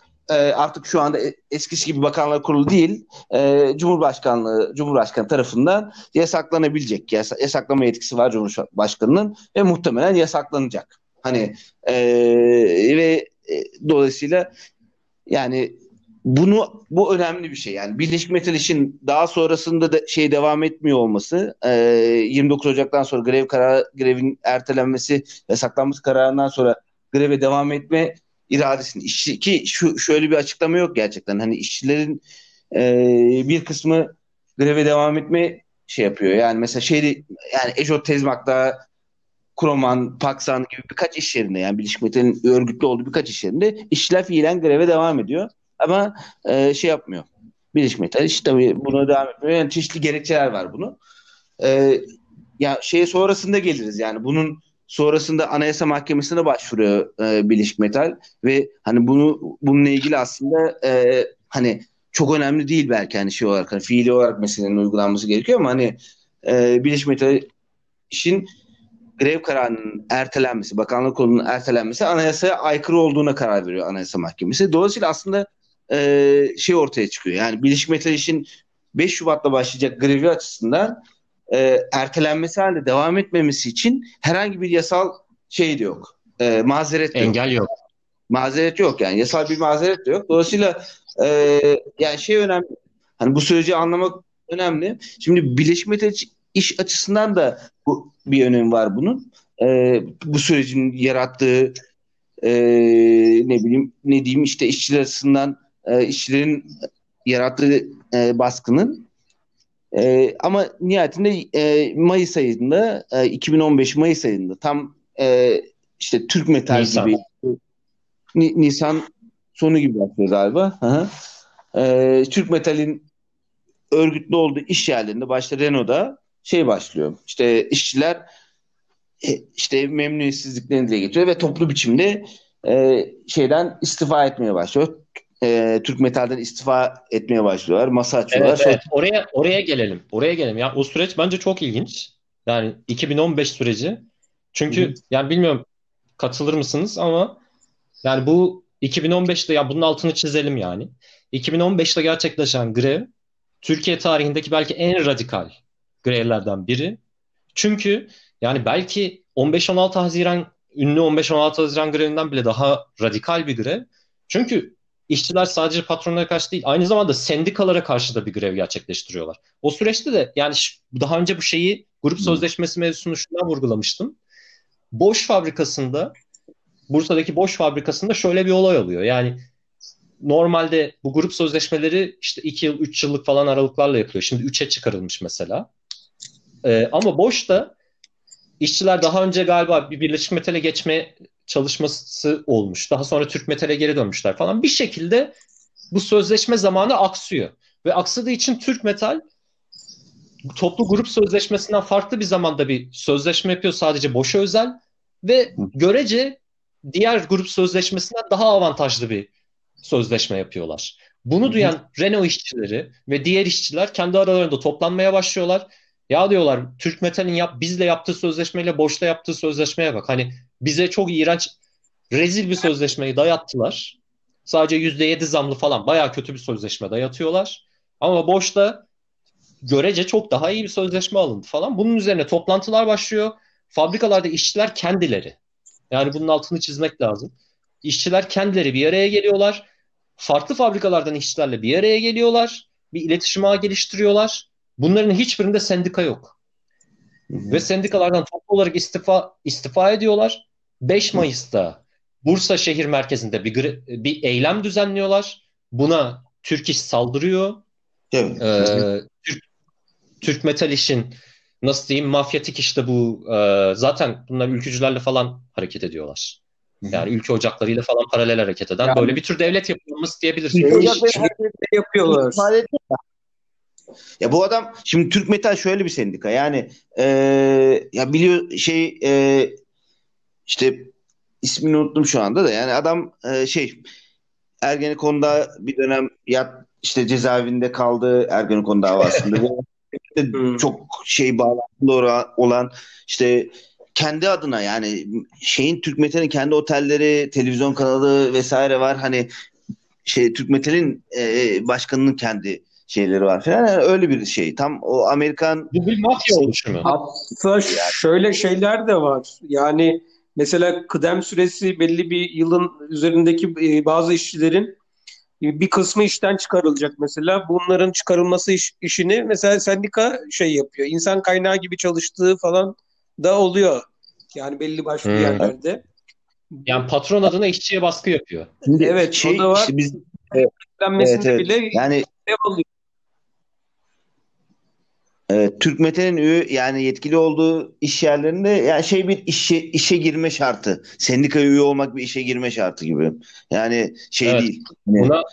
artık şu anda eskisi gibi Bakanlar Kurulu değil, Cumhurbaşkanlığı, Cumhurbaşkanı tarafından yasaklanabilecek. Yasaklama yetkisi var Cumhurbaşkanı'nın ve muhtemelen yasaklanacak. Hani e, ve e, dolayısıyla yani bunu, bu önemli bir şey. Yani Birleşik Metal İş'in daha sonrasında da şey devam etmiyor olması, e, yirmi dokuz Ocak'tan sonra grev kararı, grevin ertelenmesi, yasaklanması kararından sonra greve devam etme iradesini, işçi ki şu şöyle bir açıklama yok gerçekten, hani işçilerin e, bir kısmı greve devam etme şey yapıyor, yani mesela şeydi, yani Ejot Tezmak'ta, Kroman, Paksan gibi birkaç iş yerinde, yani Birleşik Metal'in örgütlü olduğu birkaç iş yerinde işçiler fiilen greve devam ediyor ama e, şey yapmıyor Birleşik Metal İş, tabii buna devam etmiyor, yani çeşitli gerekçeler var bunu e, ya şeye sonrasında geliriz, yani bunun sonrasında Anayasa Mahkemesi'ne başvuruyor e, Birleşik Metal ve hani bunu bununla ilgili aslında e, hani çok önemli değil belki, hani şey olarak, hani fiili olarak meselenin uygulanması gerekiyor ama hani e, Birleşik Metal işin grev kararının ertelenmesi, Bakanlar Kurulu'nun ertelenmesi anayasaya aykırı olduğuna karar veriyor Anayasa Mahkemesi. Dolayısıyla aslında e, şey ortaya çıkıyor, yani Birleşik Metal işin beş Şubat'ta başlayacak grevi açısından E, ertelenmesi halinde devam etmemesi için herhangi bir yasal şey de yok. E, mazeret de Engel yok. yok. Mazeret yok yani. Yasal bir mazeret de yok. Dolayısıyla e, yani şey önemli. Hani bu süreci anlamak önemli. Şimdi Birleşik Metal iş açısından da bu, bir önemi var bunun. E, bu sürecin yarattığı e, ne bileyim ne diyeyim işte işçiler açısından e, işçilerin yarattığı e, baskının Ee, ama nihayetinde e, Mayıs ayında e, iki bin on beş Mayıs ayında tam e, işte Türk Metal Nisan. gibi Ni, Nisan sonu gibi yapıyor galiba. E, Türk Metal'in örgütlü olduğu iş yerlerinde başta Renault'da şey başlıyor. İşte işçiler e, işte memnuniyetsizliklerini dile getiriyor ve toplu biçimde e, şeyden istifa etmeye başlıyor. e, Türk Metal'den istifa etmeye başlıyorlar. Masa açıyorlar. Evet, sonra... evet. Oraya oraya gelelim. Oraya gelelim. Ya o süreç bence çok ilginç. Yani iki bin on beş süreci. Çünkü hı-hı, yani bilmiyorum katılır mısınız ama yani bu iki bin on beşte ya bunun altını çizelim yani. iki bin on beşte gerçekleşen grev Türkiye tarihindeki belki en radikal grevlerden biri. Çünkü yani belki on beş on altı Haziran ünlü on beş on altı Haziran grevinden bile daha radikal bir grev. Çünkü işçiler sadece patronlara karşı değil, aynı zamanda sendikalara karşı da bir grev gerçekleştiriyorlar. O süreçte de yani daha önce bu şeyi grup sözleşmesi mevzusunu şundan vurgulamıştım. Bosch fabrikasında, Bursa'daki Bosch fabrikasında şöyle bir olay oluyor. Yani normalde bu grup sözleşmeleri işte iki yıl, üç yıllık falan aralıklarla yapılıyor. Şimdi üçe çıkarılmış mesela. Ee, ama Bosch'ta işçiler daha önce galiba bir Birleşik Metal'e geçme çalışması olmuş. Daha sonra Türk Metal'e geri dönmüşler falan. Bir şekilde bu sözleşme zamanı aksıyor. Ve aksadığı için Türk Metal toplu grup sözleşmesinden farklı bir zamanda bir sözleşme yapıyor sadece Bosch'a özel. Ve görece diğer grup sözleşmesinden daha avantajlı bir sözleşme yapıyorlar. Bunu duyan Renault işçileri ve diğer işçiler kendi aralarında toplanmaya başlıyorlar. Ya diyorlar Türk Metal'in yap, bizle yaptığı sözleşmeyle Bosch'la yaptığı sözleşmeye bak. Hani bize çok iğrenç, rezil bir sözleşmeyi dayattılar. Sadece yüzde yedi zamlı falan bayağı kötü bir sözleşme dayatıyorlar. Ama Bosch'ta görece çok daha iyi bir sözleşme alındı falan. Bunun üzerine toplantılar başlıyor. Fabrikalarda işçiler kendileri. Yani bunun altını çizmek lazım. İşçiler kendileri bir araya geliyorlar. Farklı fabrikalardan işçilerle bir araya geliyorlar. Bir iletişim ağı geliştiriyorlar. Bunların hiçbirinde sendika yok. Hı-hı. Ve sendikalardan toplu olarak istifa istifa ediyorlar. beş Mayıs'ta Bursa şehir merkezinde bir bir eylem düzenliyorlar. Buna Türk İş saldırıyor. Evet. Ee, Türk, Türk Metal İş'in nasıl diyeyim mafyatik işte bu e, zaten bunlar ülkücülerle falan hareket ediyorlar. Yani ülke ocaklarıyla falan paralel hareket eden yani, böyle bir tür devlet yapılması diyebilirsin. Ülke ocakları hareketleri yapıyorlar. Ya bu adam şimdi Türk Metal şöyle bir sendika yani e, ya biliyor şey e, işte ismini unuttum şu anda da yani adam e, şey Ergenekon'da bir dönem yat işte cezaevinde kaldı Ergenekon davasında çok şey bağlantılı olan işte kendi adına yani şeyin Türk Metal'in kendi otelleri televizyon kanalı vesaire var hani şey Türk Metal'in e, başkanının kendi şeyleri var falan. Yani öyle bir şey. Tam o Amerikan... Bu bir mafya oluşumu. Hatta şöyle şeyler de var. Yani mesela kıdem süresi belli bir yılın üzerindeki bazı işçilerin bir kısmı işten çıkarılacak mesela. Bunların çıkarılması iş, işini mesela sendika şey yapıyor. İnsan kaynağı gibi çalıştığı falan da oluyor. Yani belli başlı hmm. yerlerde. Yani patron adına işçiye baskı yapıyor. Evet. Şey, o da var. Işte biz... evet, evet, evet. Bile yani... oluyor. Türk Metal'in üye yani yetkili olduğu iş yerlerinde yani şey bir işe işe girme şartı. Sendika üye olmak bir işe girme şartı gibi. Yani şey evet, değil. Buna,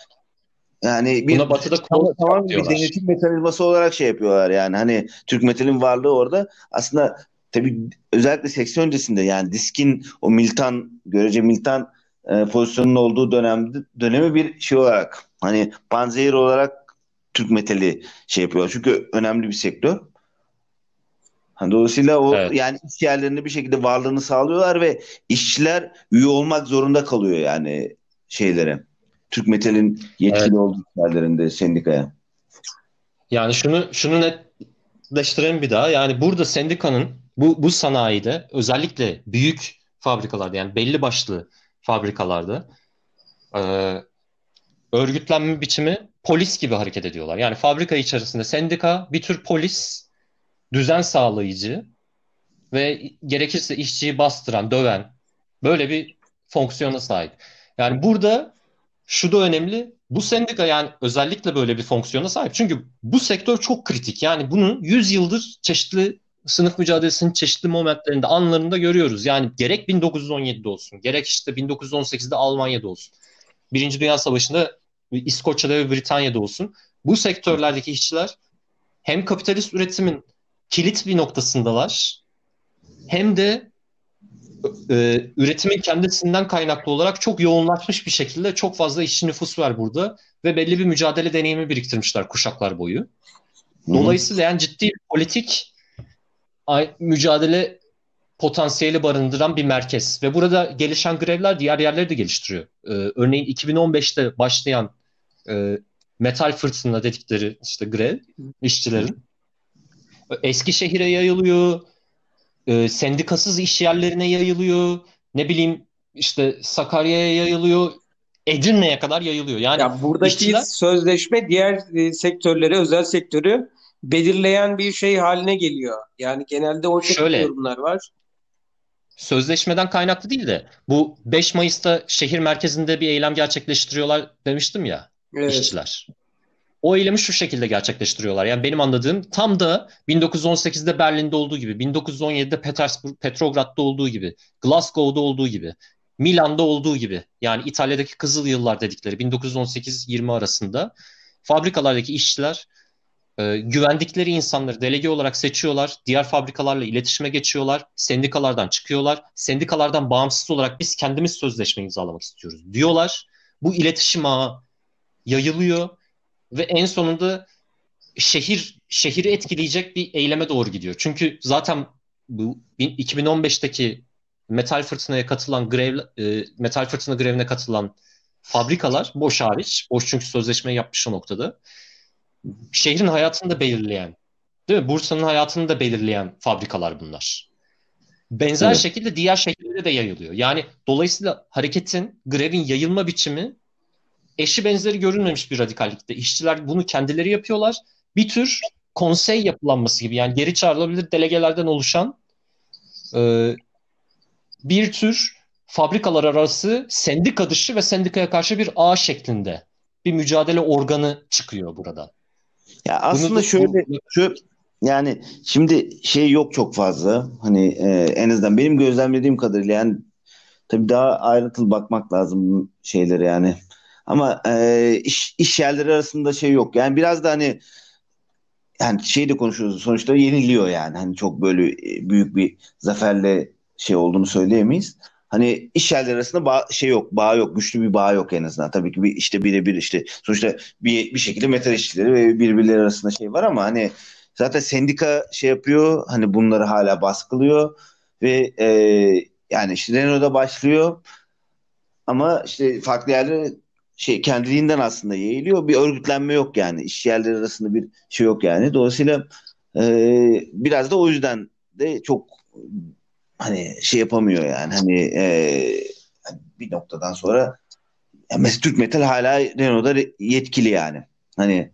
yani bir buna batıda tam, tam bir denetim mekanizması olarak şey yapıyorlar yani hani Türk Metal'in varlığı orada aslında tabii özellikle seksen öncesinde yani DİSK'in o militan görece militan e, pozisyonun olduğu dönemde dönemi bir şey olarak hani panzehir olarak Türk Metal'i şey yapıyorlar. Çünkü önemli bir sektör. Dolayısıyla o evet, yani iş yerlerinde bir şekilde varlığını sağlıyorlar ve işçiler üye olmak zorunda kalıyor yani şeylere. Türk Metal'in yetkili evet, olduğu yerlerinde sendikaya. Yani şunu şunu netleştirelim bir daha. Yani burada sendikanın bu bu sanayide özellikle büyük fabrikalarda yani belli başlı fabrikalarda eee örgütlenme biçimi polis gibi hareket ediyorlar. Yani fabrika içerisinde sendika bir tür polis, düzen sağlayıcı ve gerekirse işçiyi bastıran, döven böyle bir fonksiyona sahip. Yani burada şu da önemli. Bu sendika yani özellikle böyle bir fonksiyona sahip. Çünkü bu sektör çok kritik. Yani bunu yüz yıldır çeşitli sınıf mücadelesinin çeşitli momentlerinde, anlarında görüyoruz. Yani gerek bin dokuz yüz on yedide olsun, gerek işte bin dokuz yüz on sekizde Almanya'da olsun. Birinci Dünya Savaşı'nda İskoçya'da ve Britanya'da olsun. Bu sektörlerdeki işçiler hem kapitalist üretimin kilit bir noktasındalar hem de e, üretimin kendisinden kaynaklı olarak çok yoğunlaşmış bir şekilde çok fazla işçi nüfus var burada ve belli bir mücadele deneyimi biriktirmişler kuşaklar boyu. Dolayısıyla yani ciddi bir politik mücadele potansiyeli barındıran bir merkez. Ve burada gelişen grevler diğer yerleri de geliştiriyor. Ee, örneğin iki bin on beşte başlayan e, metal fırtına dedikleri işte grev işçilerin Eskişehir'e yayılıyor, e, sendikasız iş yerlerine yayılıyor, ne bileyim işte Sakarya'ya yayılıyor, Edirne'ye kadar yayılıyor. Yani ya buradaki işçiler... sözleşme diğer e, sektörlere, özel sektörü belirleyen bir şey haline geliyor. Yani genelde o şekilde yorumlar var. Sözleşmeden kaynaklı değil de bu beş Mayıs'ta şehir merkezinde bir eylem gerçekleştiriyorlar demiştim ya, evet, işçiler. O eylemi şu şekilde gerçekleştiriyorlar. Yani benim anladığım tam da bin dokuz yüz on sekizde Berlin'de olduğu gibi, bin dokuz yüz on yedide Petersburg, Petrograd'da olduğu gibi, Glasgow'da olduğu gibi, Milan'da olduğu gibi, yani İtalya'daki Kızıl Yıllar dedikleri bin dokuz yüz on sekiz yirmi arasında fabrikalardaki işçiler e, güvendikleri insanları delege olarak seçiyorlar, diğer fabrikalarla iletişime geçiyorlar, sendikalardan çıkıyorlar, sendikalardan bağımsız olarak biz kendimiz sözleşme imzalamak istiyoruz diyorlar. Bu iletişim ağı yayılıyor ve en sonunda şehir şehri etkileyecek bir eyleme doğru gidiyor. Çünkü zaten bu iki bin on beşteki metal fırtınaya katılan grev, e, metal fırtına grevine katılan fabrikalar, Bosch hariç, Bosch çünkü sözleşme yapmış o noktada, şehrin hayatını da belirleyen, değil mi? Bursa'nın hayatını da belirleyen fabrikalar bunlar. Benzer evet. şekilde diğer şehirlere de yayılıyor. Yani dolayısıyla hareketin, grevin yayılma biçimi eşi benzeri görünmemiş bir radikallikte. İşçiler bunu kendileri yapıyorlar. Bir tür konsey yapılanması gibi, yani geri çağrılabilir delegelerden oluşan e, bir tür fabrikalar arası sendika dışı ve sendikaya karşı bir ağ şeklinde bir mücadele organı çıkıyor burada. Ya aslında da... şöyle şu, yani şimdi şey yok çok fazla, hani e, en azından benim gözlemlediğim kadarıyla, yani tabii daha ayrıntılı bakmak lazım şeylere yani, ama e, iş, iş yerleri arasında şey yok yani, biraz da hani yani şey de konuşuyoruz sonuçta, yeniliyor yani, hani çok böyle büyük bir zaferle şey olduğunu söyleyemeyiz. Hani iş yerleri arasında bağ, şey yok, bağ yok, güçlü bir bağ yok en azından. Tabii ki bir, işte birebir işte sonuçta bir bir şekilde metal işçileri ve birbirleri arasında şey var, ama hani zaten sendika şey yapıyor, hani bunları hala baskılıyor ve e, yani işte Renault'da başlıyor ama işte farklı yerlere şey kendiliğinden aslında yayılıyor. Bir örgütlenme yok yani, iş yerleri arasında bir şey yok yani. Dolayısıyla e, biraz da o yüzden de çok hani şey yapamıyor yani, hani e, bir noktadan sonra mesela Türk Metal hala Renault'da yetkili yani, hani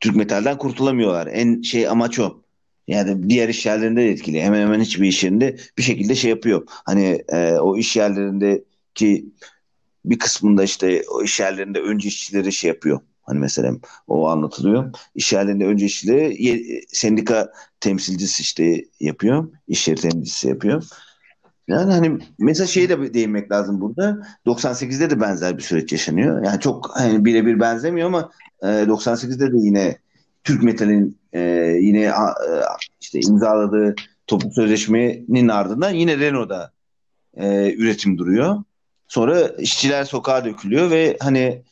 Türk Metal'den kurtulamıyorlar, en şey amaç o yani. Diğer iş yerlerinde de yetkili, hemen hemen hiçbir iş yerinde bir şekilde şey yapıyor hani, e, o iş yerlerindeki bir kısmında işte o iş yerlerinde önce işçileri şey yapıyor hani, mesela o anlatılıyor, iş yerlerinde önce işçileri sendika temsilcisi işte yapıyor, iş yeri temsilcisi yapıyor. Yani hani mesela şeye de değinmek lazım burada. doksan sekizde de benzer bir süreç yaşanıyor. Yani çok hani birebir benzemiyor ama doksan sekizde de yine Türk Metal'in yine işte imzaladığı toplu sözleşmenin ardından yine Renault'da üretim duruyor. Sonra işçiler sokağa dökülüyor ve hani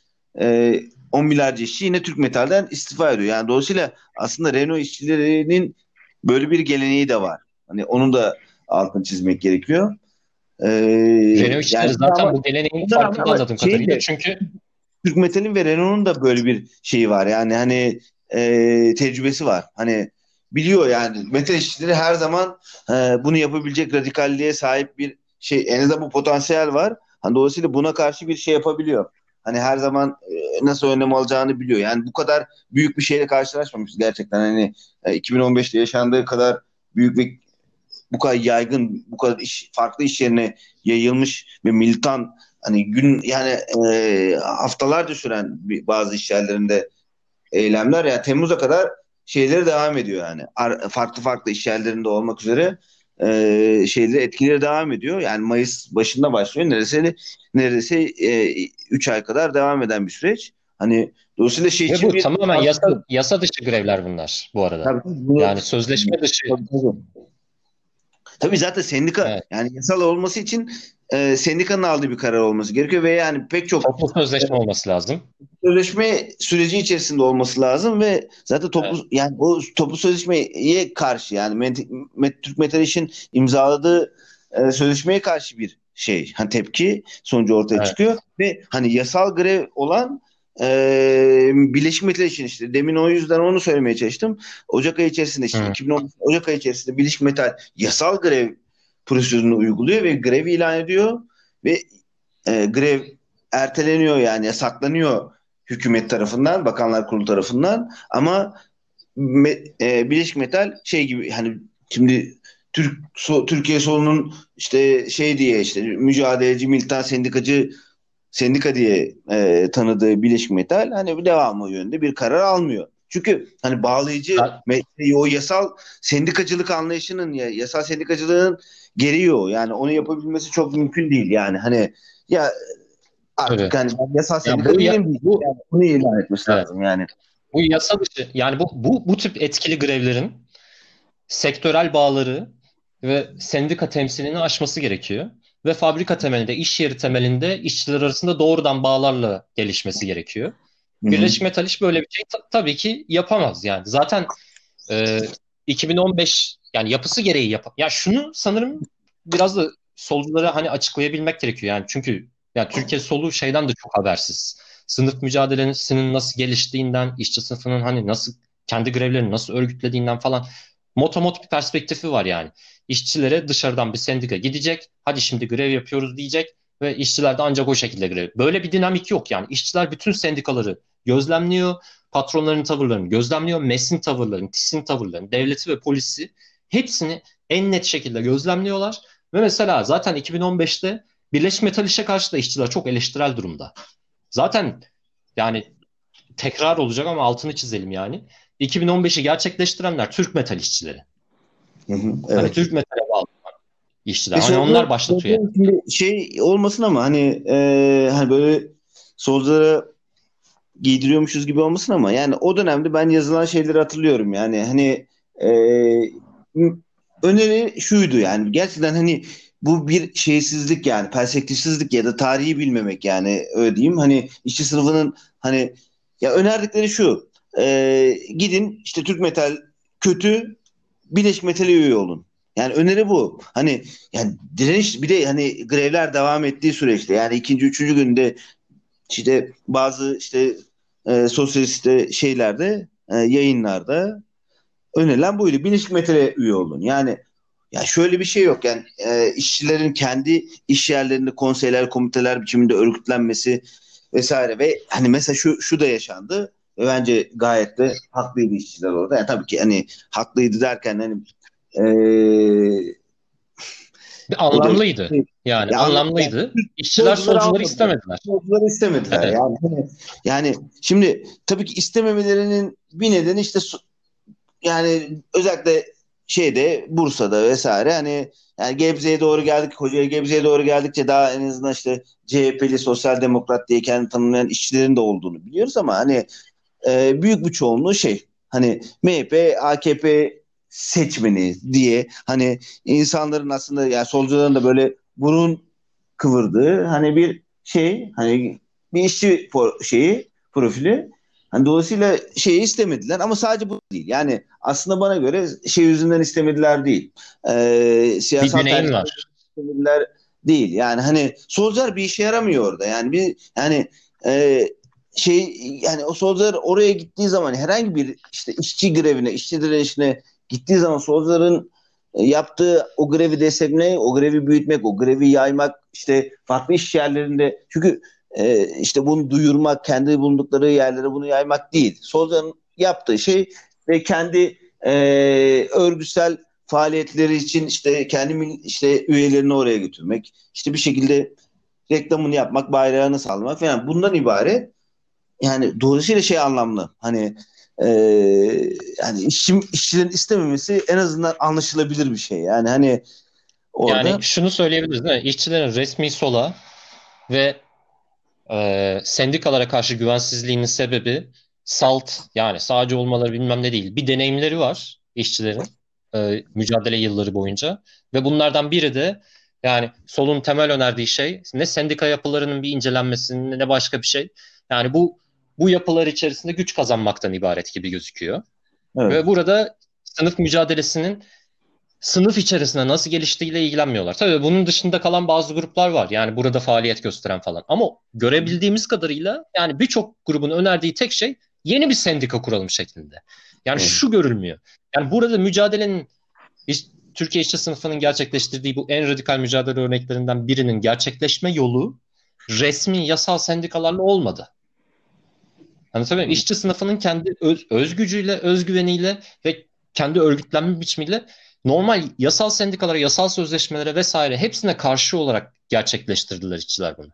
on binlerce işçi yine Türk Metal'den istifa ediyor. Yani dolayısıyla aslında Renault işçilerinin böyle bir geleneği de var. Hani onun da altını çizmek gerekiyor. Ee, Renault işçileri yani zaten ama, bu geleneğin farkında anladığım kadarıyla. Çünkü Türk Metal'in ve Renault'un da böyle bir şeyi var. Yani hani e, tecrübesi var. Hani biliyor yani, metal işçileri her zaman e, bunu yapabilecek radikalliğe sahip bir şey. En azından bu potansiyel var. Hani dolayısıyla buna karşı bir şey yapabiliyor. Hani her zaman nasıl önlem alacağını biliyor. Yani bu kadar büyük bir şeyle karşılaşmamışız gerçekten. Hani iki bin on beşte yaşandığı kadar büyük ve bu kadar yaygın, bu kadar iş, farklı iş yerine yayılmış ve militan, hani gün yani e, haftalarca süren bir, bazı iş yerlerinde eylemler, yani Temmuz'a kadar şeyleri devam ediyor yani. Ar- farklı farklı iş yerlerinde olmak üzere e, şeyleri, etkileri devam ediyor. Yani Mayıs başında başlıyor. Neredeyse neredeyse üç e, ay kadar devam eden bir süreç. Hani dolayısıyla şey için bu bir... tamamen yasa, yasa dışı grevler bunlar bu arada. Tabii, bu... Yani sözleşme dışı. Tabii, tabii. Tabii zaten sendika, evet. Yani yasal olması için e, sendikanın aldığı bir karar olması gerekiyor ve yani pek çok... Toplu sözleşme olması lazım. Sözleşme süreci içerisinde olması lazım ve zaten toplu, evet. Yani o toplu sözleşmeye karşı, yani Türk Metal İş'in imzaladığı e, sözleşmeye karşı bir şey, hani tepki sonucu ortaya evet. çıkıyor ve hani yasal grev olan Ee, Birleşik Metal için işte demin o yüzden onu söylemeye çalıştım. Ocak ayı içerisinde işte iki bin on Ocak ayı içerisinde Birleşik Metal yasal grev prosedürünü uyguluyor ve grev ilan ediyor ve e, grev erteleniyor, yani yasaklanıyor hükümet tarafından, Bakanlar Kurulu tarafından, ama me, e, Birleşik Metal şey gibi, hani şimdi Türk so, Türkiye solunun işte şey diye işte mücadeleci, militan, sendikacı sendika diye e, tanıdığı Birleşik Metal hani devamı yönünde bir karar almıyor. Çünkü hani bağlayıcı me- o yasal sendikacılık anlayışının, ya yasal sendikacılığın gereği o. Yani onu yapabilmesi çok mümkün değil. Yani hani ya artık evet. hani yasal sendikacılığı ya, bu, bu, yani bunu ilan etmesi evet. lazım yani. Bu yasal dışı, yani bu bu bu tip etkili grevlerin sektörel bağları ve sendika temsilini aşması gerekiyor. Ve fabrika temelinde, iş yeri temelinde işçiler arasında doğrudan bağlarla gelişmesi gerekiyor. Hı-hı. Birleşik Metal İş böyle bir şey t- tabii ki yapamaz yani. Zaten e, iki bin on beş yani yapısı gereği yapamaz. Ya şunu sanırım biraz da solculara hani açıklayabilmek gerekiyor yani. Çünkü yani Türkiye solu şeyden de çok habersiz. Sınıf mücadelesinin nasıl geliştiğinden, işçi sınıfının hani nasıl kendi grevlerini nasıl örgütlediğinden falan... Motomot bir perspektifi var yani. İşçilere dışarıdan bir sendika gidecek, hadi şimdi grev yapıyoruz diyecek ve işçiler de ancak o şekilde grev. Böyle bir dinamik yok yani. İşçiler bütün sendikaları gözlemliyor, patronların tavırlarını gözlemliyor, MESS'in tavırlarını, TİS'in tavırlarını, devleti ve polisi hepsini en net şekilde gözlemliyorlar. Ve mesela zaten iki bin on beşte Birleşik Metal İş'e karşı da işçiler çok eleştirel durumda. Zaten yani tekrar olacak ama altını çizelim yani. iki bin on beşi gerçekleştirenler Türk metal işçileri. Hı hı, evet. Hani Türk metale bağlı işçiler. Hani onlar başlatıyor. Yani. Şey olmasın ama hani e, hani böyle solculara giydiriyormuşuz gibi olmasın ama yani o dönemde ben yazılan şeyleri hatırlıyorum yani hani e, öneri şuydu yani gerçekten hani bu bir şeysizlik yani perspektifsizlik ya da tarihi bilmemek yani öyle diyeyim hani işçi sınıfının hani ya önerdikleri şu. Ee, gidin işte Türk Metal kötü, Birleşik Metal'e üye olun. Yani öneri bu. Hani yani direniş, bir de hani grevler devam ettiği süreçte yani ikinci, üçüncü günde işte bazı işte e, sosyalist şeylerde e, yayınlarda önerilen buydu. Birleşik Metal'e üye olun. Yani ya şöyle bir şey yok yani e, işçilerin kendi iş yerlerinde konseyler, komiteler biçiminde örgütlenmesi vesaire ve hani mesela şu şu da yaşandı. Bence gayet de haklıydı işçiler orada. Yani tabii ki hani haklıydı derken hani ee, anlamlıydı. Da, yani ya anlamlıydı. Yani, işçiler solcuları istemediler. Solcuları istemediler. Evet. Yani, yani şimdi tabii ki istememelerinin bir nedeni işte yani özellikle şeyde Bursa'da vesaire hani yani Gebze'ye doğru geldik, Kocaeli Gebze'ye doğru geldikçe daha en azından işte C H P'li, Sosyal Demokrat diye kendini tanımlayan işçilerin de olduğunu biliyoruz ama hani E, büyük bir çoğunluğu şey hani M H P, A K P seçmeni diye hani insanların aslında yani solcuların da böyle burun kıvırdığı hani bir şey hani bir işçi por- şeyi profili hani dolayısıyla şeyi istemediler ama sadece bu değil yani aslında bana göre şey yüzünden istemediler değil e, siyasal tercihler istemediler değil yani hani solcular bir işe yaramıyor orada yani bir yani e, şey yani o solcular oraya gittiği zaman herhangi bir işte işçi grevine, işçi direnişine gittiği zaman solcuların yaptığı o grevi desteklemek, o grevi büyütmek, o grevi yaymak işte farklı iş yerlerinde çünkü e, işte bunu duyurmak, kendi bulundukları yerlere bunu yaymak değil. Solcuların yaptığı şey ve kendi e, örgütsel faaliyetleri için işte kendi işte üyelerini oraya götürmek, işte bir şekilde reklamını yapmak, bayrağını salmak falan bundan ibaret. Yani dolayısıyla şey anlamlı hani e, yani işçi, işçilerin istememesi en azından anlaşılabilir bir şey yani hani orada. Yani şunu söyleyebiliriz değil mi? İşçilerin resmi sola ve e, sendikalara karşı güvensizliğinin sebebi salt yani sadece olmaları bilmem ne değil bir deneyimleri var işçilerin e, mücadele yılları boyunca. Ve bunlardan biri de yani solun temel önerdiği şey ne sendika yapılarının bir incelenmesinin ne başka bir şey. Yani bu bu yapılar içerisinde güç kazanmaktan ibaret gibi gözüküyor. Evet. Ve burada sınıf mücadelesinin sınıf içerisinde nasıl geliştiğiyle ilgilenmiyorlar. Tabii bunun dışında kalan bazı gruplar var. Yani burada faaliyet gösteren falan. Ama görebildiğimiz kadarıyla yani birçok grubun önerdiği tek şey yeni bir sendika kuralım şeklinde. Yani hmm. şu görülmüyor. Yani burada mücadelenin iş, Türkiye işçi sınıfının gerçekleştirdiği bu en radikal mücadele örneklerinden birinin gerçekleşme yolu resmi yasal sendikalarla olmadı. Anlatabiliyor muyum? Hmm. İşçi sınıfının kendi öz, öz gücüyle, özgüveniyle ve kendi örgütlenme biçimiyle normal yasal sendikalara, yasal sözleşmelere vesaire hepsine karşı olarak gerçekleştirdiler işçiler bunu.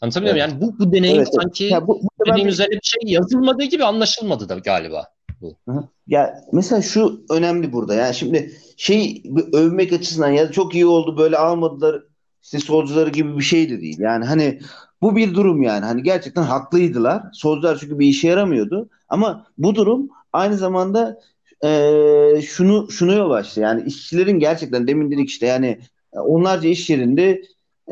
Anlatabiliyor muyum? Evet. Yani bu, bu deneyim evet, sanki ya bu, bu deneyim ben... üzerine bir şey yazılmadığı gibi anlaşılmadı da galiba. Bu. Ya mesela şu önemli burada. Yani şimdi şey övmek açısından ya çok iyi oldu böyle almadılar işte solcuları gibi bir şey de değil. Yani hani bu bir durum yani. Hani gerçekten haklıydılar. Solcular çünkü bir işe yaramıyordu. Ama bu durum aynı zamanda Ee, şunu şunu yol açtı. Yani işçilerin gerçekten demin dedik işte yani onlarca iş yerinde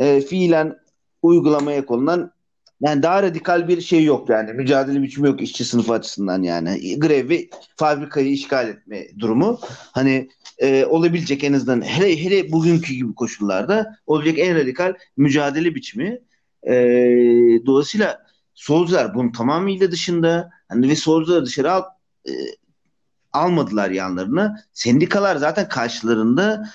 e, fiilen uygulamaya konulan yani daha radikal bir şey yok yani mücadele biçimi yok işçi sınıfı açısından yani grev ve fabrikayı işgal etme durumu hani e, olabilecek en azından hele hele bugünkü gibi koşullarda olabilecek en radikal mücadele biçimi e, dolayısıyla solcular bunun tamamıyla dışında hani ve solcular dışarı al e, almadılar yanlarına. Sendikalar zaten karşılarında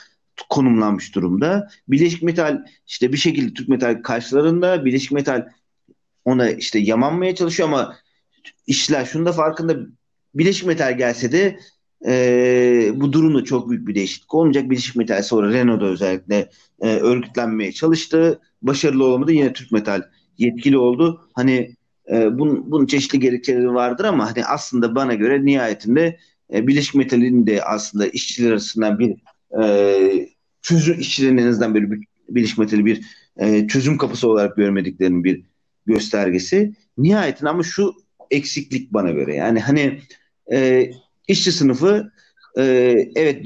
konumlanmış durumda. Birleşik Metal işte bir şekilde Türk Metal karşılarında. Birleşik Metal ona işte yamanmaya çalışıyor ama işçiler şunun da farkında. Birleşik Metal gelse de e, bu durumda çok büyük bir değişiklik olmayacak. Birleşik Metal sonra Renault'da özellikle e, örgütlenmeye çalıştı. Başarılı olamadı. Yine Türk Metal yetkili oldu. Hani e, bunun, bunun çeşitli gerekçeleri vardır ama hani aslında bana göre nihayetinde Birleşik Metal'in de aslında işçiler arasından bir e, çözüm, işçilerin en azından böyle bir, Birleşik Metal'i bir e, çözüm kapısı olarak görmediklerinin bir göstergesi. Nihayetinde ama şu eksiklik bana göre. Yani hani e, işçi sınıfı e, evet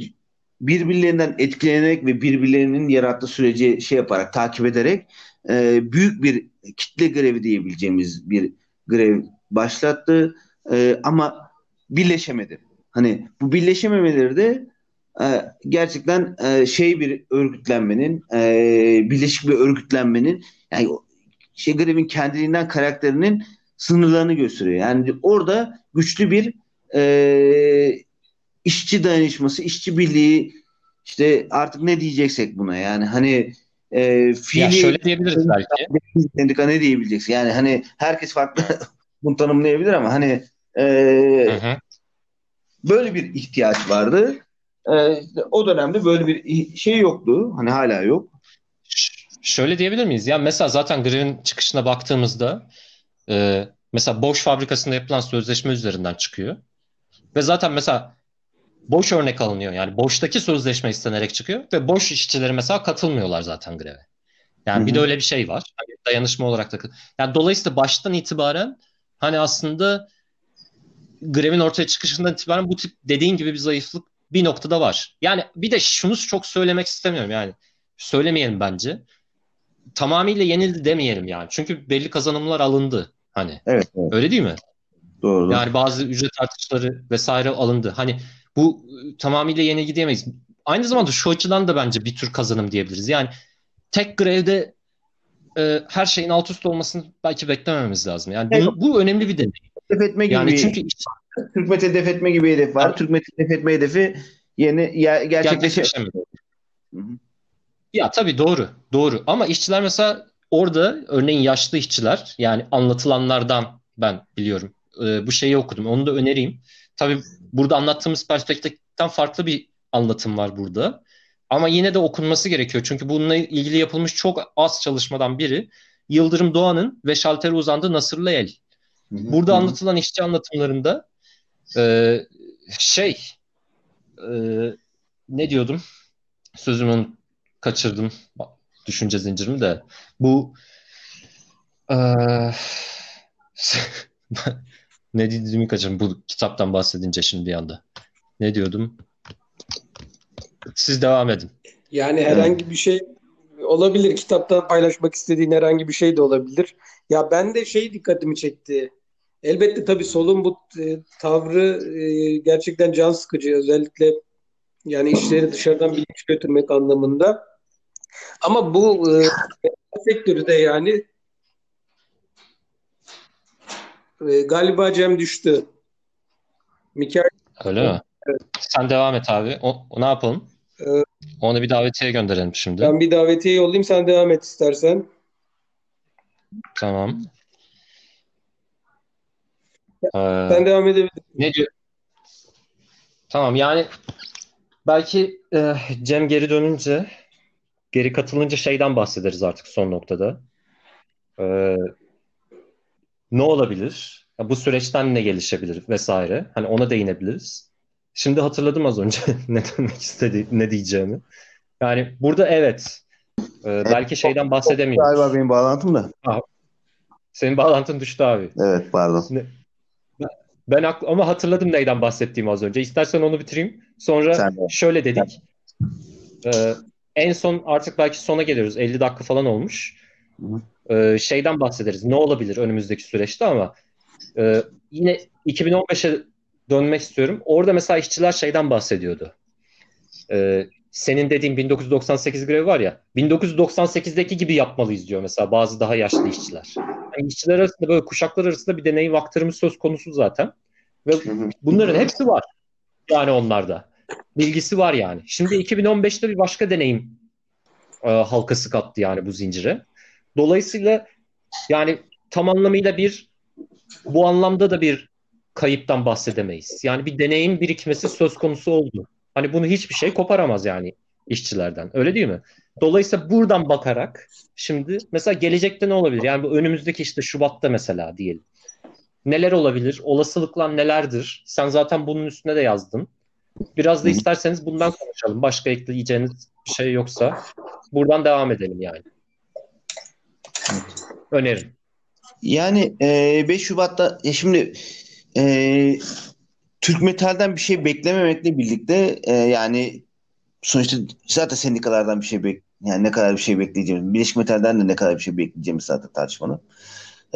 birbirlerinden etkilenerek ve birbirlerinin yarattığı süreci şey yaparak, takip ederek e, büyük bir kitle grevi diyebileceğimiz bir grev başlattı. E, ama birleşemedi. Hani bu birleşememeleri de e, gerçekten e, şey bir örgütlenmenin, e, birleşik bir örgütlenmenin, yani şey grevin kendiliğinden karakterinin sınırlarını gösteriyor. Yani orada güçlü bir e, işçi dayanışması, işçi birliği, işte artık ne diyeceksek buna yani hani e, fiili... Ya şöyle diyebiliriz belki. Sendika ne diyebileceksin? Yani hani herkes farklı bunu tanımlayabilir ama hani e, hı hı. Böyle bir ihtiyaç vardı. Ee, o dönemde böyle bir şey yoktu. Hani hala yok. Ş- şöyle diyebilir miyiz? Yani mesela zaten grevin çıkışına baktığımızda e, mesela Bosch fabrikasında yapılan sözleşme üzerinden çıkıyor. Ve zaten mesela Bosch örnek alınıyor. Yani Bosch'taki sözleşme istenerek çıkıyor. Ve Bosch işçileri mesela katılmıyorlar zaten greve. Yani Hı-hı. bir de öyle bir şey var. Yani dayanışma olarak da. Yani dolayısıyla baştan itibaren hani aslında grevin ortaya çıkışından itibaren bu tip dediğin gibi bir zayıflık bir noktada var. Yani bir de şunu çok söylemek istemiyorum yani. Söylemeyelim bence. Tamamıyla yenildi demeyelim yani. Çünkü belli kazanımlar alındı. Hani. Evet, evet. Öyle değil mi? Doğru. Yani bazı ücret artışları vesaire alındı. Hani bu tamamıyla yenilgi diyemeyiz. Aynı zamanda şu açıdan da bence bir tür kazanım diyebiliriz. Yani tek grevde e, her şeyin alt üst olmasını belki beklemememiz lazım. Yani evet. bu, bu önemli bir deneyim. Def etme gibi. Yani çünkü Türk Metal def etme gibi hedef var. Yani, Türk Metal def etme hedefi yeni ya, gerçekleşemedi. Ya tabii doğru. Doğru. Ama işçiler mesela orada örneğin yaşlı işçiler yani anlatılanlardan ben biliyorum. E, bu şeyi okudum. Onu da önereyim. Tabii burada anlattığımız perspektiften farklı bir anlatım var burada. Ama yine de okunması gerekiyor. Çünkü bununla ilgili yapılmış çok az çalışmadan biri Yıldırım Doğan'ın ve Şalter'e uzandığı Nasırlı El. Burada anlatılan işçi anlatımlarında e, şey e, ne diyordum? Sözümü kaçırdım. Düşünce zincirimi de. Bu e, ne dediğimi kaçırdım. Bu kitaptan bahsedince şimdi bir anda. Ne diyordum? Siz devam edin. Yani herhangi bir şey olabilir. Kitaptan paylaşmak istediğin herhangi bir şey de olabilir. Ya ben de şey dikkatimi çekti. Elbette tabii solun bu e, tavrı e, gerçekten can sıkıcı. Özellikle yani işleri dışarıdan bilgi götürmek anlamında. Ama bu e, sektörü de yani e, galiba Cem düştü. Mikail. Öyle mi? Evet. Sen devam et abi. O, o ne yapalım? Ee, Onu bir davetiye gönderelim şimdi. Ben bir davetiye yollayayım. Sen devam et istersen. Tamam. Ee, Sen devam edebilirsin. Ne diyor? Tamam yani belki e, Cem geri dönünce, geri katılınca şeyden bahsederiz artık son noktada. Ee, ne olabilir? Ya, bu süreçten ne gelişebilir vesaire. Hani ona değinebiliriz. Şimdi hatırladım az önce ne demek istediğimi, ne diyeceğimi. Yani burada evet, e, belki şeyden bahsedemiyoruz. Galiba benim bağlantım da. Aha. Senin bağlantın düştü abi. Evet, pardon. Şimdi, ben akl- ama hatırladım neyden bahsettiğimi az önce. İstersen onu bitireyim. Sonra Sen şöyle dedik. E, en son artık belki sona geliyoruz. elli dakika falan olmuş. E, şeyden bahsederiz. Ne olabilir önümüzdeki süreçte ama e, yine iki bin on beşe dönmek istiyorum. Orada mesela işçiler şeyden bahsediyordu. Ee, senin dediğin bin dokuz yüz doksan sekiz grevi var ya, bin dokuz yüz doksan sekizdeki gibi yapmalıyız diyor mesela bazı daha yaşlı işçiler. Yani işçiler arasında böyle kuşaklar arasında bir deneyim aktarımı söz konusu zaten. Ve bunların hepsi var. Yani onlarda. Bilgisi var yani. Şimdi iki bin on beşte bir başka deneyim e, halkası kattı yani bu zincire. Dolayısıyla yani tam anlamıyla bir, bu anlamda da bir kayıptan bahsedemeyiz. Yani bir deneyim birikmesi söz konusu oldu. Hani bunu hiçbir şey koparamaz yani işçilerden. Öyle değil mi? Dolayısıyla buradan bakarak şimdi mesela gelecekte ne olabilir? Yani bu önümüzdeki işte Şubat'ta mesela diyelim. Neler olabilir? Olasılıklar nelerdir? Sen zaten bunun üstüne de yazdın. Biraz da isterseniz bundan konuşalım. Başka ekleyeceğiniz bir şey yoksa buradan devam edelim yani. Önerim. Yani e, beş Şubat'ta ya şimdi Ee, Türk Metal'den bir şey beklememekle birlikte e, yani sonuçta zaten sendikalardan bir şey bek yani ne kadar bir şey bekleyeceğimiz, Birleşik Metal'den de ne kadar bir şey bekleyeceğimiz zaten tartışmanın.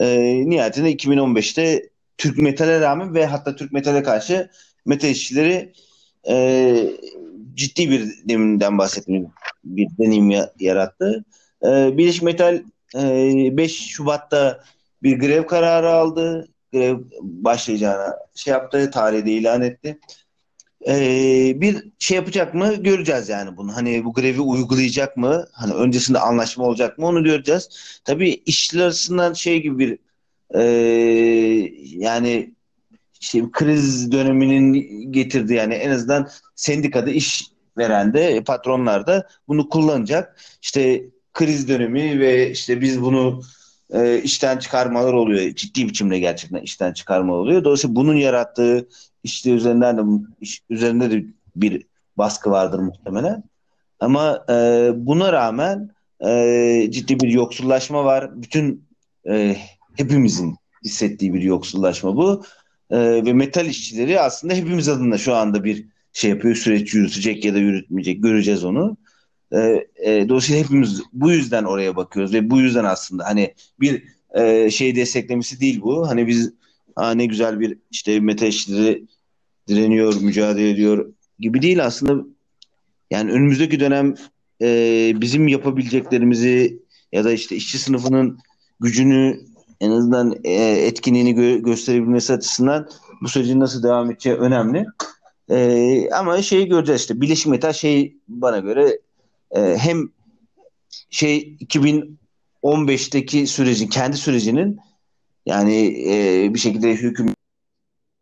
Ee, nihayetinde iki bin on beşte Türk Metal'e rağmen ve hatta Türk Metal'e karşı metal işçileri e, ciddi bir deminden bahsettiğim bir deneyim yarattı. Ee, Birleşik Metal e, beş Şubat'ta bir grev kararı aldı. Grev başlayacağına şey yaptı, tarihi de ilan etti. Ee, bir şey yapacak mı göreceğiz yani bunu. Hani bu grevi uygulayacak mı? Hani öncesinde anlaşma olacak mı? Onu göreceğiz. Tabii işçiler arasından şey gibi bir e, yani işte bir kriz döneminin getirdiği yani en azından sendikada iş veren de patronlar da bunu kullanacak. İşte kriz dönemi ve işte biz bunu E, işten çıkarmalar oluyor. Ciddi biçimde gerçekten işten çıkarma oluyor. Dolayısıyla bunun yarattığı işte üzerinden de iş, üzerinde de bir baskı vardır muhtemelen. Ama e, buna rağmen e, ciddi bir yoksullaşma var. Bütün e, hepimizin hissettiği bir yoksullaşma bu. E, ve metal işçileri aslında hepimiz adına şu anda bir şey yapıyor. Süreç yürütecek ya da yürütmeyecek. Göreceğiz onu. E, e, dolayısıyla hepimiz bu yüzden oraya bakıyoruz ve bu yüzden aslında hani bir e, şey desteklemesi değil bu. Hani biz ha, ne güzel bir işte metal işçileri direniyor, mücadele ediyor gibi değil aslında. Yani önümüzdeki dönem e, bizim yapabileceklerimizi ya da işte işçi sınıfının gücünü en azından e, etkinliğini gö- gösterebilmesi açısından bu sürecin nasıl devam edeceği önemli. E, ama şeyi göreceğiz işte. Birleşik Metal şey bana göre hem şey iki bin on beşteki sürecin kendi sürecinin yani e, bir şekilde hüküm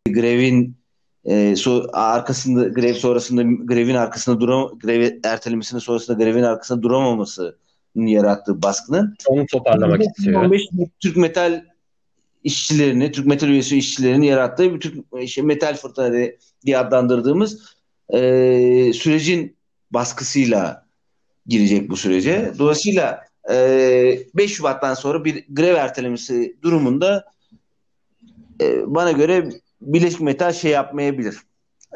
grevin e, so, arkasında grev sonrasında grevin arkasında duram grevi ertelemesinin sonrasında grevin arkasında duramamasının yarattığı baskının onu toparlamak istiyor. on beş Türk Metal işçilerini, Türk Metal üyesi işçilerini yarattığı bir Türk işte metal fırtına diye adlandırdığımız e, sürecin baskısıyla girecek bu sürece. Dolayısıyla beş Şubat'tan sonra bir grev ertelemesi durumunda bana göre Birleşik Metal şey yapmayabilir.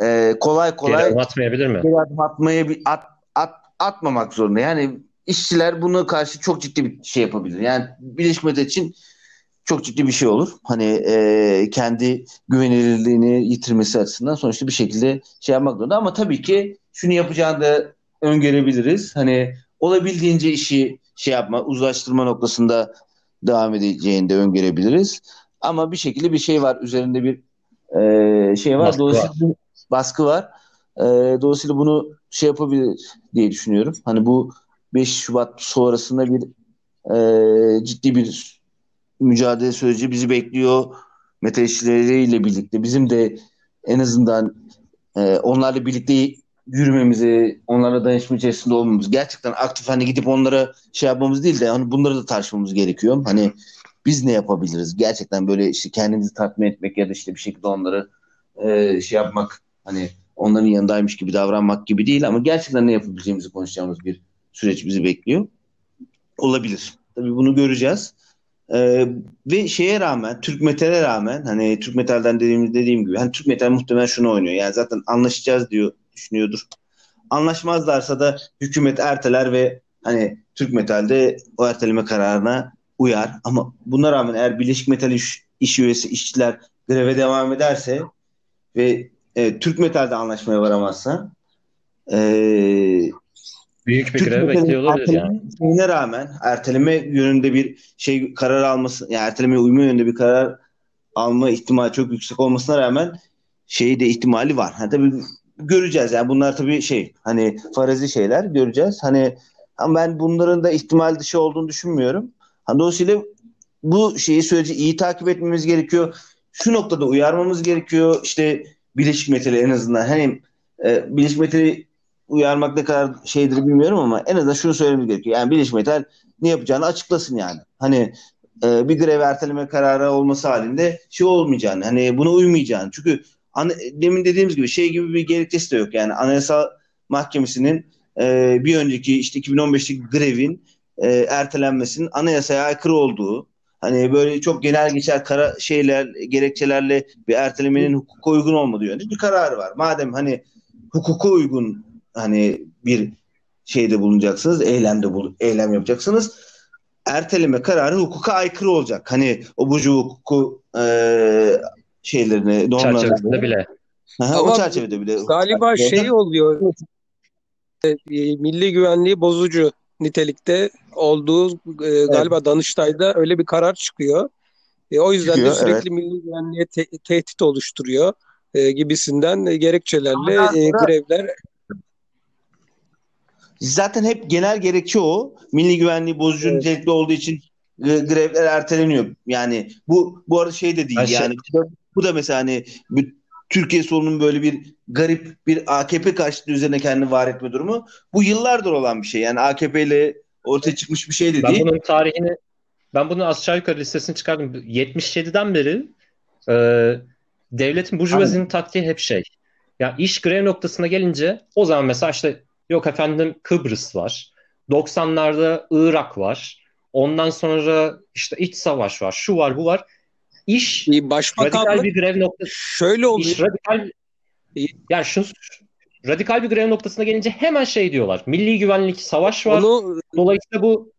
e, kolay kolay atmayabilir mi? Atmayı at, at, atmamak zorunda. Yani işçiler buna karşı çok ciddi bir şey yapabilir. Yani Birleşik Metal için çok ciddi bir şey olur. Hani e, kendi güvenilirliğini yitirmesi açısından sonuçta bir şekilde şey yapmak zorunda. Ama tabii ki şunu yapacağını da öngörebiliriz. Hani olabildiğince işi şey yapma, uzlaştırma noktasında devam edeceğini de öngörebiliriz. Ama bir şekilde bir şey var. Üzerinde bir e, şey var. Baskı dolayısıyla var. Baskı var. E, dolayısıyla bunu şey yapabilir diye düşünüyorum. Hani bu beş Şubat sonrasında bir e, ciddi bir mücadele süreci bizi bekliyor. Metal işçileriyle birlikte. Bizim de en azından e, onlarla birlikte yürümemizi, onlara danışma içerisinde olmamız, gerçekten aktif hani gidip onlara şey yapmamız değil de hani bunları da tartışmamız gerekiyor. Hani biz ne yapabiliriz? Gerçekten böyle işte kendimizi tatmin etmek ya da işte bir şekilde onları e, şey yapmak, hani onların yanındaymış gibi davranmak gibi değil ama gerçekten ne yapabileceğimizi konuşacağımız bir süreç bizi bekliyor. Olabilir. Tabii bunu göreceğiz. E, ve şeye rağmen, Türk Metal'e rağmen, hani Türk Metal'den dediğim, dediğim gibi hani Türk Metal muhtemelen şunu oynuyor. Yani zaten anlaşacağız diyor, düşünüyordur. Anlaşmazlarsa da hükümet erteler ve hani Türk Metal'de o erteleme kararına uyar. Ama buna rağmen eğer Birleşik Metal iş, iş üyesi işçiler greve devam ederse ve e, Türk Metal'de anlaşmaya varamazsa e, büyük bir Türk greve bekliyor olabilir yani. Buna rağmen erteleme yönünde bir şey karar alması, yani ertelemeye uyma yönünde bir karar alma ihtimali çok yüksek olmasına rağmen şeyi de ihtimali var. Ha, tabii göreceğiz yani bunlar tabii şey hani farazi şeyler göreceğiz. Hani ama ben bunların da ihtimal dışı olduğunu düşünmüyorum. Hani dolayısıyla bu şeyi süreci iyi takip etmemiz gerekiyor. Şu noktada uyarmamız gerekiyor. İşte Birleşik Metal'i en azından hani e, Birleşik Metal'i uyarmak ne kadar şeydir bilmiyorum ama en azından şunu söylememiz gerekiyor. Yani Birleşik Metal ne yapacağını açıklasın yani. Hani e, bir grev erteleme kararı olması halinde şey olmayacağını, hani buna uymayacağını. Çünkü demin dediğimiz gibi şey gibi bir gerekçesi de yok. Yani Anayasa Mahkemesi'nin e, bir önceki işte iki bin on beşteki grevin e, ertelenmesinin anayasaya aykırı olduğu, hani böyle çok genel geçer kara şeyler gerekçelerle bir ertelemenin hukuka uygun olmadığı yönünde bir kararı var. Madem hani hukuka uygun hani bir şeyde bulunacaksınız, eylemde bul eylem yapacaksınız. Erteleme kararı hukuka aykırı olacak. Hani o burcu hukuku eee şeylerini çerçevede bile. Aha, o çerçevede bile. Galiba şey oluyor, e, milli güvenliği bozucu nitelikte olduğu e, galiba evet. Danıştay'da öyle bir karar çıkıyor. E, o yüzden çıkıyor, de sürekli evet. Milli güvenliğe te- tehdit oluşturuyor e, gibisinden e, gerekçelerle sonra, e, grevler. Zaten hep genel gerekçe o. Milli güvenliği bozucu evet. nitelikte olduğu için e, grevler erteleniyor. Yani bu bu arada şey de değil Aşağı. yani. Bu da mesela hani Türkiye solunun böyle bir garip bir A K P karşıtı üzerine kendini var etme durumu. Bu yıllardır olan bir şey. Yani A K P ile ortaya çıkmış bir şey de ben değil. Ben bunun tarihini, ben bunun aşağı yukarı listesini çıkardım. yetmiş yediden beri e, devletin burjuvazinin taktiği hep şey. Ya iş grev noktasına gelince o zaman mesela işte yok efendim Kıbrıs var. doksanlarda Irak var. Ondan sonra işte iç savaş var. Şu var bu var. İş radikal bir grev noktası. Şöyle oluyor. İş radikal, yani şu radikal bir grev noktasına gelince hemen şey diyorlar. Milli güvenlik savaş var. Onu, dolayısıyla bu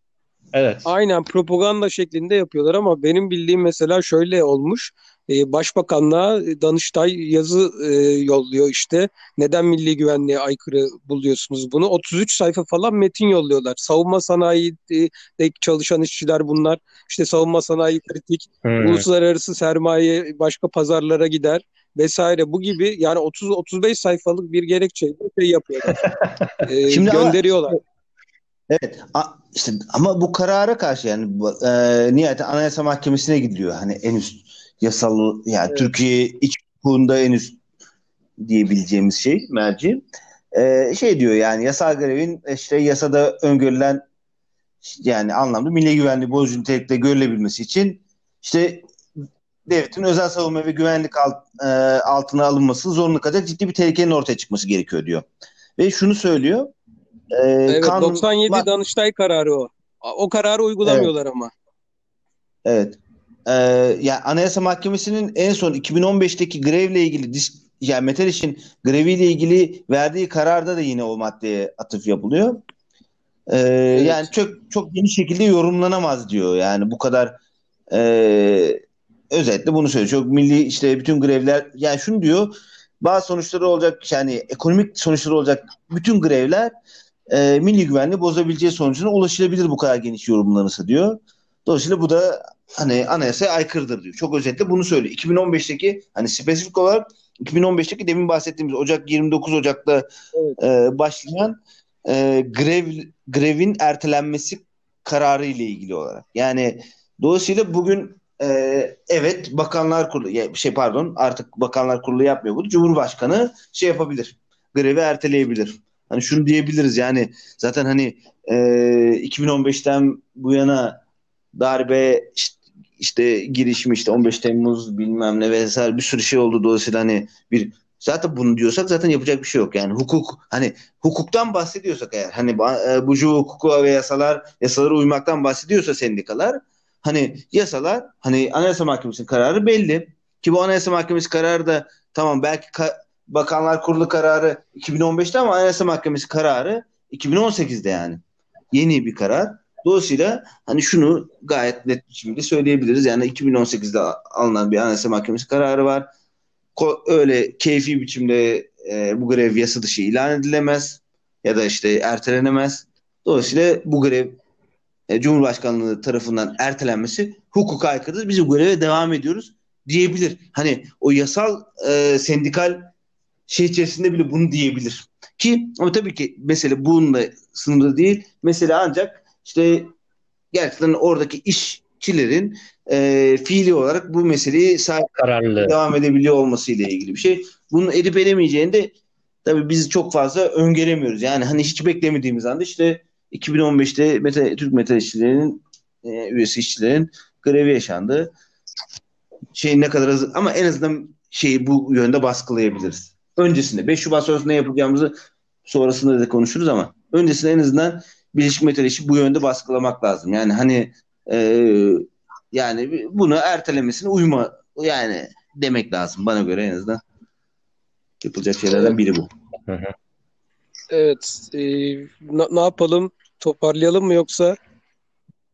evet. Aynen propaganda şeklinde yapıyorlar ama benim bildiğim mesela şöyle olmuş. Başbakanlığa Danıştay yazı yolluyor işte. Neden milli güvenliğe aykırı buluyorsunuz bunu? otuz üç sayfa falan metin yolluyorlar. Savunma sanayide çalışan işçiler bunlar. İşte savunma sanayi kritik, hmm. uluslararası sermaye başka pazarlara gider vesaire. Bu gibi yani otuz otuz beş sayfalık bir gerekçeyle şey yapıyorlar. e, Şimdi gönderiyorlar. Ama... Evet a, işte ama bu karara karşı yani e, nihayet Anayasa Mahkemesi'ne gidiliyor. Hani en üst yasal yani evet. Türkiye iç hukukunda en üst diyebileceğimiz şey merci. E, şey diyor yani yasal grevin işte yasada öngörülen yani anlamda milli güvenliği bozucu nitelikte görülebilmesi için işte devletin özel savunma ve güvenlik alt, e, altına alınması zorunlu kadar ciddi bir tehlikenin ortaya çıkması gerekiyor diyor. Ve şunu söylüyor. Ee, evet kanun... doksan yedi Bak... Danıştay kararı o. O kararı uygulamıyorlar evet. ama. Evet. Ee, yani Anayasa Mahkemesi'nin en son iki bin on beşteki grevle ilgili disk yani Metal İş'in greviyle ilgili verdiği kararda da yine o maddeye atıf yapılıyor. Ee, evet. Yani çok çok geniş şekilde yorumlanamaz diyor. Yani bu kadar e, özetle bunu söylüyor. Çok milli işte bütün grevler, yani şunu diyor, bazı sonuçları olacak, yani ekonomik sonuçları olacak bütün grevler e, milli güvenliği bozabileceği sonucuna ulaşılabilir bu kadar geniş yorumlanırsa diyor. Dolayısıyla bu da hani anayasaya aykırıdır diyor. Çok özetle bunu söylüyor. iki bin on beşteki hani spesifik olarak iki bin on beşteki demin bahsettiğimiz Ocak yirmi dokuz Ocak'ta evet. e, başlayan e, grev grevin ertelenmesi kararı ile ilgili olarak. Yani dolayısıyla bugün e, evet Bakanlar Kurulu şey pardon artık Bakanlar Kurulu yapmıyor bunu. Cumhurbaşkanı şey yapabilir. Grevi erteleyebilir. Hani şunu diyebiliriz yani zaten hani e, iki bin on beşten bu yana darbe işte, işte girişimi işte on beş Temmuz bilmem ne vesaire bir sürü şey oldu, dolayısıyla hani bir zaten bunu diyorsak zaten yapacak bir şey yok yani hukuk hani hukuktan bahsediyorsak eğer hani bu hukuka ve yasalar yasalara uymaktan bahsediyorsa sendikalar hani yasalar hani Anayasa Mahkemesi'nin kararı belli ki bu Anayasa Mahkemesi kararı da tamam belki ka- Bakanlar Kurulu kararı iki bin on beşte ama Anayasa Mahkemesi kararı iki bin on sekizde yani yeni bir karar. Dolayısıyla hani şunu gayet net bir şekilde söyleyebiliriz. Yani iki bin on sekizde alınan bir Anayasa Mahkemesi kararı var. Ko- öyle keyfi biçimde e, bu grev yasa dışı ilan edilemez ya da işte ertelenemez. Dolayısıyla bu grev e, Cumhurbaşkanlığı tarafından ertelenmesi hukuka aykırıdır. Biz bu greve devam ediyoruz diyebilir. Hani o yasal e, sendikal şey içerisinde bile bunu diyebilir. Ki ama tabii ki mesele bununla sınırlı değil. Mesele ancak İşte gerçekten oradaki işçilerin e, fiili olarak bu meseleyi sahip kararlı devam edebiliyor olmasıyla ilgili bir şey. Bunun edip edemeyeceğini de tabii biz çok fazla öngöremiyoruz. Yani hani hiç beklemediğimiz anda işte iki bin on beşte meta, Türk metal işçilerinin e, üyesi işçilerin grevi yaşandı. Şey ne kadar hazır ama en azından şeyi bu yönde baskılayabiliriz. Öncesinde beş Şubat sonrasında yapacağımızı sonrasında da konuşuruz ama öncesinde en azından Birleşik Metal işi bu yönde baskılamak lazım. Yani hani e, yani bunu ertelemesine uyma yani demek lazım. Bana göre en azından yapılacak şeylerden biri bu. Evet. E, ne, ne yapalım? Toparlayalım mı yoksa?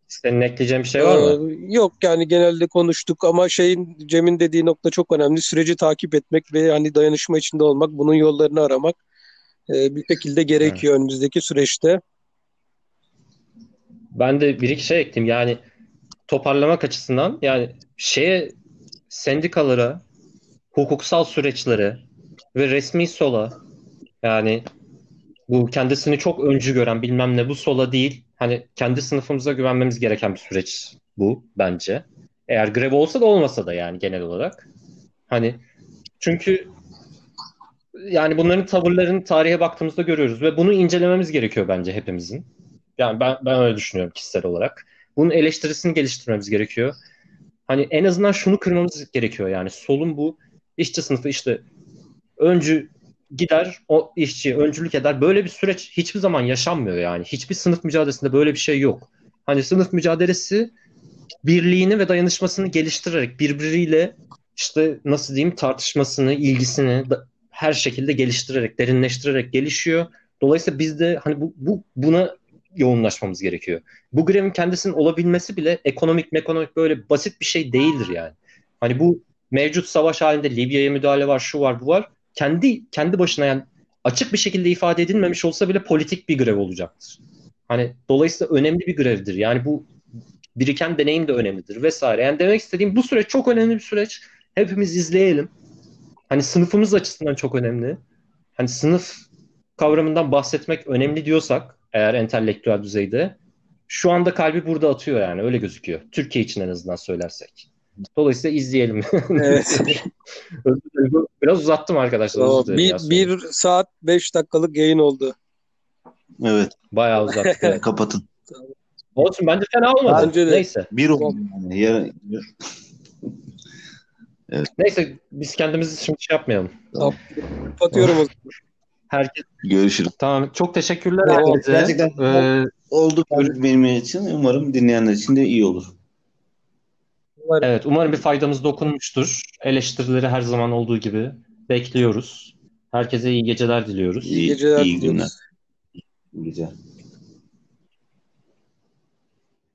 Senin ekleyeceğin bir şey var mı? Ee, yok yani genelde konuştuk ama şeyin Cem'in dediği nokta çok önemli. Süreci takip etmek ve hani dayanışma içinde olmak, bunun yollarını aramak e, bir şekilde gerekiyor hı. önümüzdeki süreçte. Ben de bir iki şey ekleyeyim. Yani toparlamak açısından yani şeye sendikalara, hukuksal süreçlere ve resmi sola yani bu kendisini çok öncü gören bilmem ne bu sola değil. Hani kendi sınıfımıza güvenmemiz gereken bir süreç bu bence. Eğer grev olsa da olmasa da yani genel olarak. Hani çünkü yani bunların tavırlarını tarihe baktığımızda görüyoruz ve bunu incelememiz gerekiyor bence hepimizin. Yani ben, ben öyle düşünüyorum kişisel olarak. Bunun eleştirisini geliştirmemiz gerekiyor. Hani en azından şunu kırmamız gerekiyor yani. Solun bu işçi sınıfı işte öncü gider, o işçi öncülük eder. Böyle bir süreç hiçbir zaman yaşanmıyor yani. Hiçbir sınıf mücadelesinde böyle bir şey yok. Hani sınıf mücadelesi birliğini ve dayanışmasını geliştirerek birbiriyle işte nasıl diyeyim tartışmasını, ilgisini da, her şekilde geliştirerek, derinleştirerek gelişiyor. Dolayısıyla biz de hani bu, bu buna yoğunlaşmamız gerekiyor. Bu grevin kendisinin olabilmesi bile ekonomik mekonomik böyle basit bir şey değildir yani. Hani bu mevcut savaş halinde Libya'ya müdahale var, şu var, bu var. Kendi kendi başına yani açık bir şekilde ifade edilmemiş olsa bile politik bir grev olacaktır. Hani dolayısıyla önemli bir grevdir. Yani bu biriken deneyim de önemlidir vesaire. Yani demek istediğim bu süreç çok önemli bir süreç. Hepimiz izleyelim. Hani sınıfımız açısından çok önemli. Hani sınıf kavramından bahsetmek önemli diyorsak eğer entelektüel düzeyde. Şu anda kalbi burada atıyor yani. Öyle gözüküyor. Türkiye için en azından söylersek. Dolayısıyla izleyelim. Evet. Biraz uzattım arkadaşlar. O, bir, bir saat beş dakikalık yayın oldu. Evet. Bayağı uzattı. Evet. Kapatın. Olsun. Bence fena olmadı. Bence de. Neyse. Bir oldu. Yani. Evet. Neyse. Biz kendimizi şimdi şey yapmayalım. Tamam. Kapatıyorum o zaman. Herkes görüşürüz. Tamam. Çok teşekkürler. Evet, gerçekten ee, oldu benim için. Umarım dinleyenler için de iyi olur. Umarım. Evet. Umarım bir faydamız dokunmuştur. Eleştirileri her zaman olduğu gibi bekliyoruz. Herkese iyi geceler diliyoruz. İyi, iyi geceler iyi diliyoruz. Günler. İyi geceler.